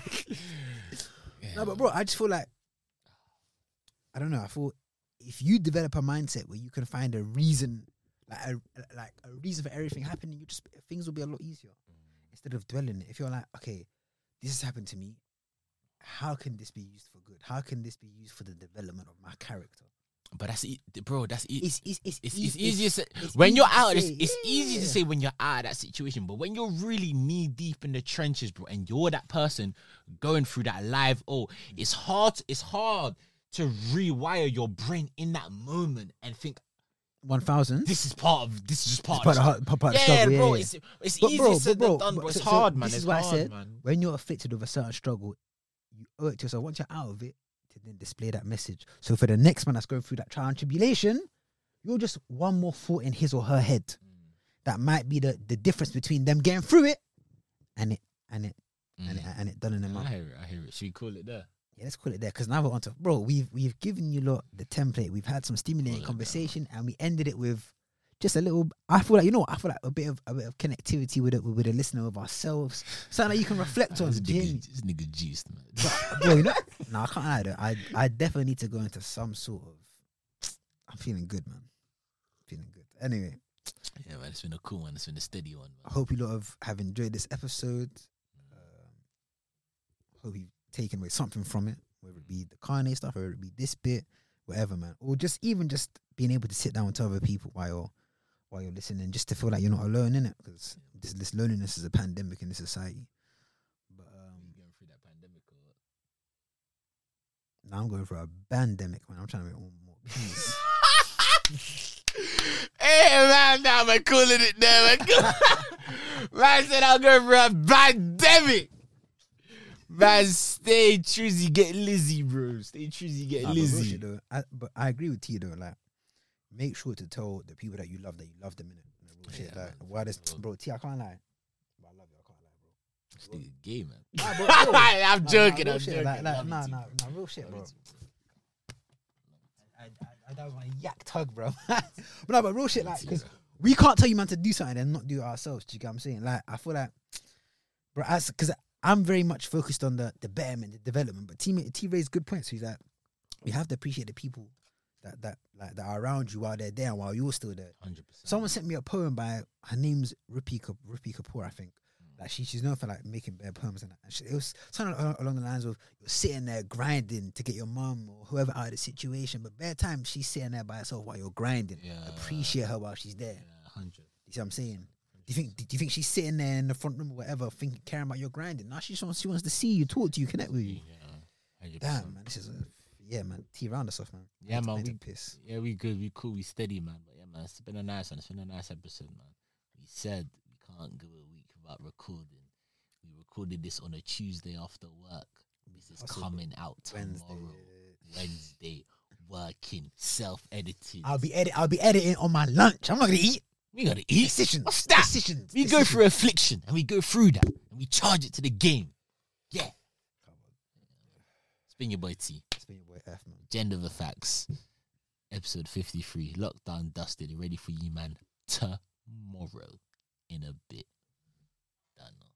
Yeah, no, but bro, I just feel like... I don't know. I feel if you develop a mindset where you can find a reason, like a, like a reason for everything happening, you just things will be a lot easier. Instead of dwelling it. If you're like, okay, this has happened to me. How can this be used for good? How can this be used for the development of my character? But that's e- bro. That's e- it's it's it's, it's, it's, it's easier it's, to, it's when easy you're out. It's, it's yeah. easy to say when you're out of that situation, but when you're really knee deep in the trenches, bro, and you're that person going through that live, oh, it's hard. It's hard to rewire your brain in that moment and think. One thousand. This is part of. This is just part, part of. Part part yeah, struggle. Yeah, bro. Yeah, yeah. It's it's but easier bro, said bro, than done, bro. It's so, hard, so man. This is it's hard, I said, man. When you're afflicted with a certain struggle, you owe it to yourself. Once you're out of it, to then display that message. So for the next man that's going through that trial and tribulation, you're just one more thought in his or her head. Mm. That might be the, the difference between them getting through it, and it and it mm. and it and it done in them. I hear it. I hear it. Should we call it there? Yeah, let's call it there, because now we're on to bro. We've we've given you lot the template. We've had some stimulating conversation, and we ended it with just a little. I feel like you know what, I feel like a bit of a bit of connectivity with it with a listener of ourselves. Something that you can reflect on. This nigga juiced, man. But, bro, you know, no, I can't lie though. I I definitely need to go into some sort of. I'm feeling good, man. I'm feeling good. Anyway. Yeah, man. It's been a cool one. It's been a steady one. Man. I hope you lot have, have enjoyed this episode. Um, hope you. Taking away something from it, whether it be the Kanye stuff, whether it be this bit, whatever, man, or just even just being able to sit down with other people while you're, while you're listening, just to feel like you're not alone in it, because this this loneliness is a pandemic in this society. But um, you going through that pandemic or what? Now I'm going for a pandemic, man. I'm trying to make all more peace. Hey man, now I'm calling it there. Man said I'm going for a pandemic. Man, stay choosy, get Lizzie, bro. Stay choosy, get nah, Lizzie. But, I, but I agree with T though. Like, make sure to tell the people that you love that you love them in it. Shit, like, why this, bro? T, I can't lie. But I love you. I can't lie, bro. This nigga gay, man. Nah, bro, bro. I'm nah, joking. Nah, I'm joking. Like, like, nah, nah, nah, real shit, bro. I, I, I, that was my yak tug, bro. But no, but real shit, like, because we can't tell you, man, to do something and not do it ourselves. Do you get what I'm saying? Like, I feel like, bro, as because. I'm very much focused on the, the betterment, the development, but T, T raised good points. He's like, we have to appreciate the people that that like that are around you while they're there and while you're still there. one hundred percent. Someone sent me a poem by, her name's Rupi Rupi Kapur, I think. Like she, she's known for like making better poems and that. And she, it was something along the lines of, you're sitting there grinding to get your mum or whoever out of the situation, but bare time she's sitting there by herself while you're grinding. Yeah. Appreciate her while she's there. Yeah, one hundred. You see what I'm saying? Do you think? Do you think she's sitting there in the front room or whatever, thinking, caring about your grinding? Now she just wants, she wants to see you, talk to you, connect with you. Yeah, damn, man, this is a, yeah, man. T round us off, man. Yeah, man, we piss. Yeah, we good, we cool, we steady, man. But yeah, man, it's been a nice one. It's been a nice episode, man. We said we can't go a week without recording. We recorded this on a Tuesday after work. This is also coming out tomorrow, Wednesday. Wednesday working, self-editing. I'll be edit. I'll be editing on my lunch. I'm not gonna eat. We gotta eat. Decisions. What's that? Decisions. We Decisions. Go through affliction and we go through that and we charge it to the game. Yeah. Come on. It's been your boy T. It's been your boy F, man. Agenda over Facts. Episode fifty-three. Lockdown dusted. Ready for you, man. Tomorrow. In a bit. Done.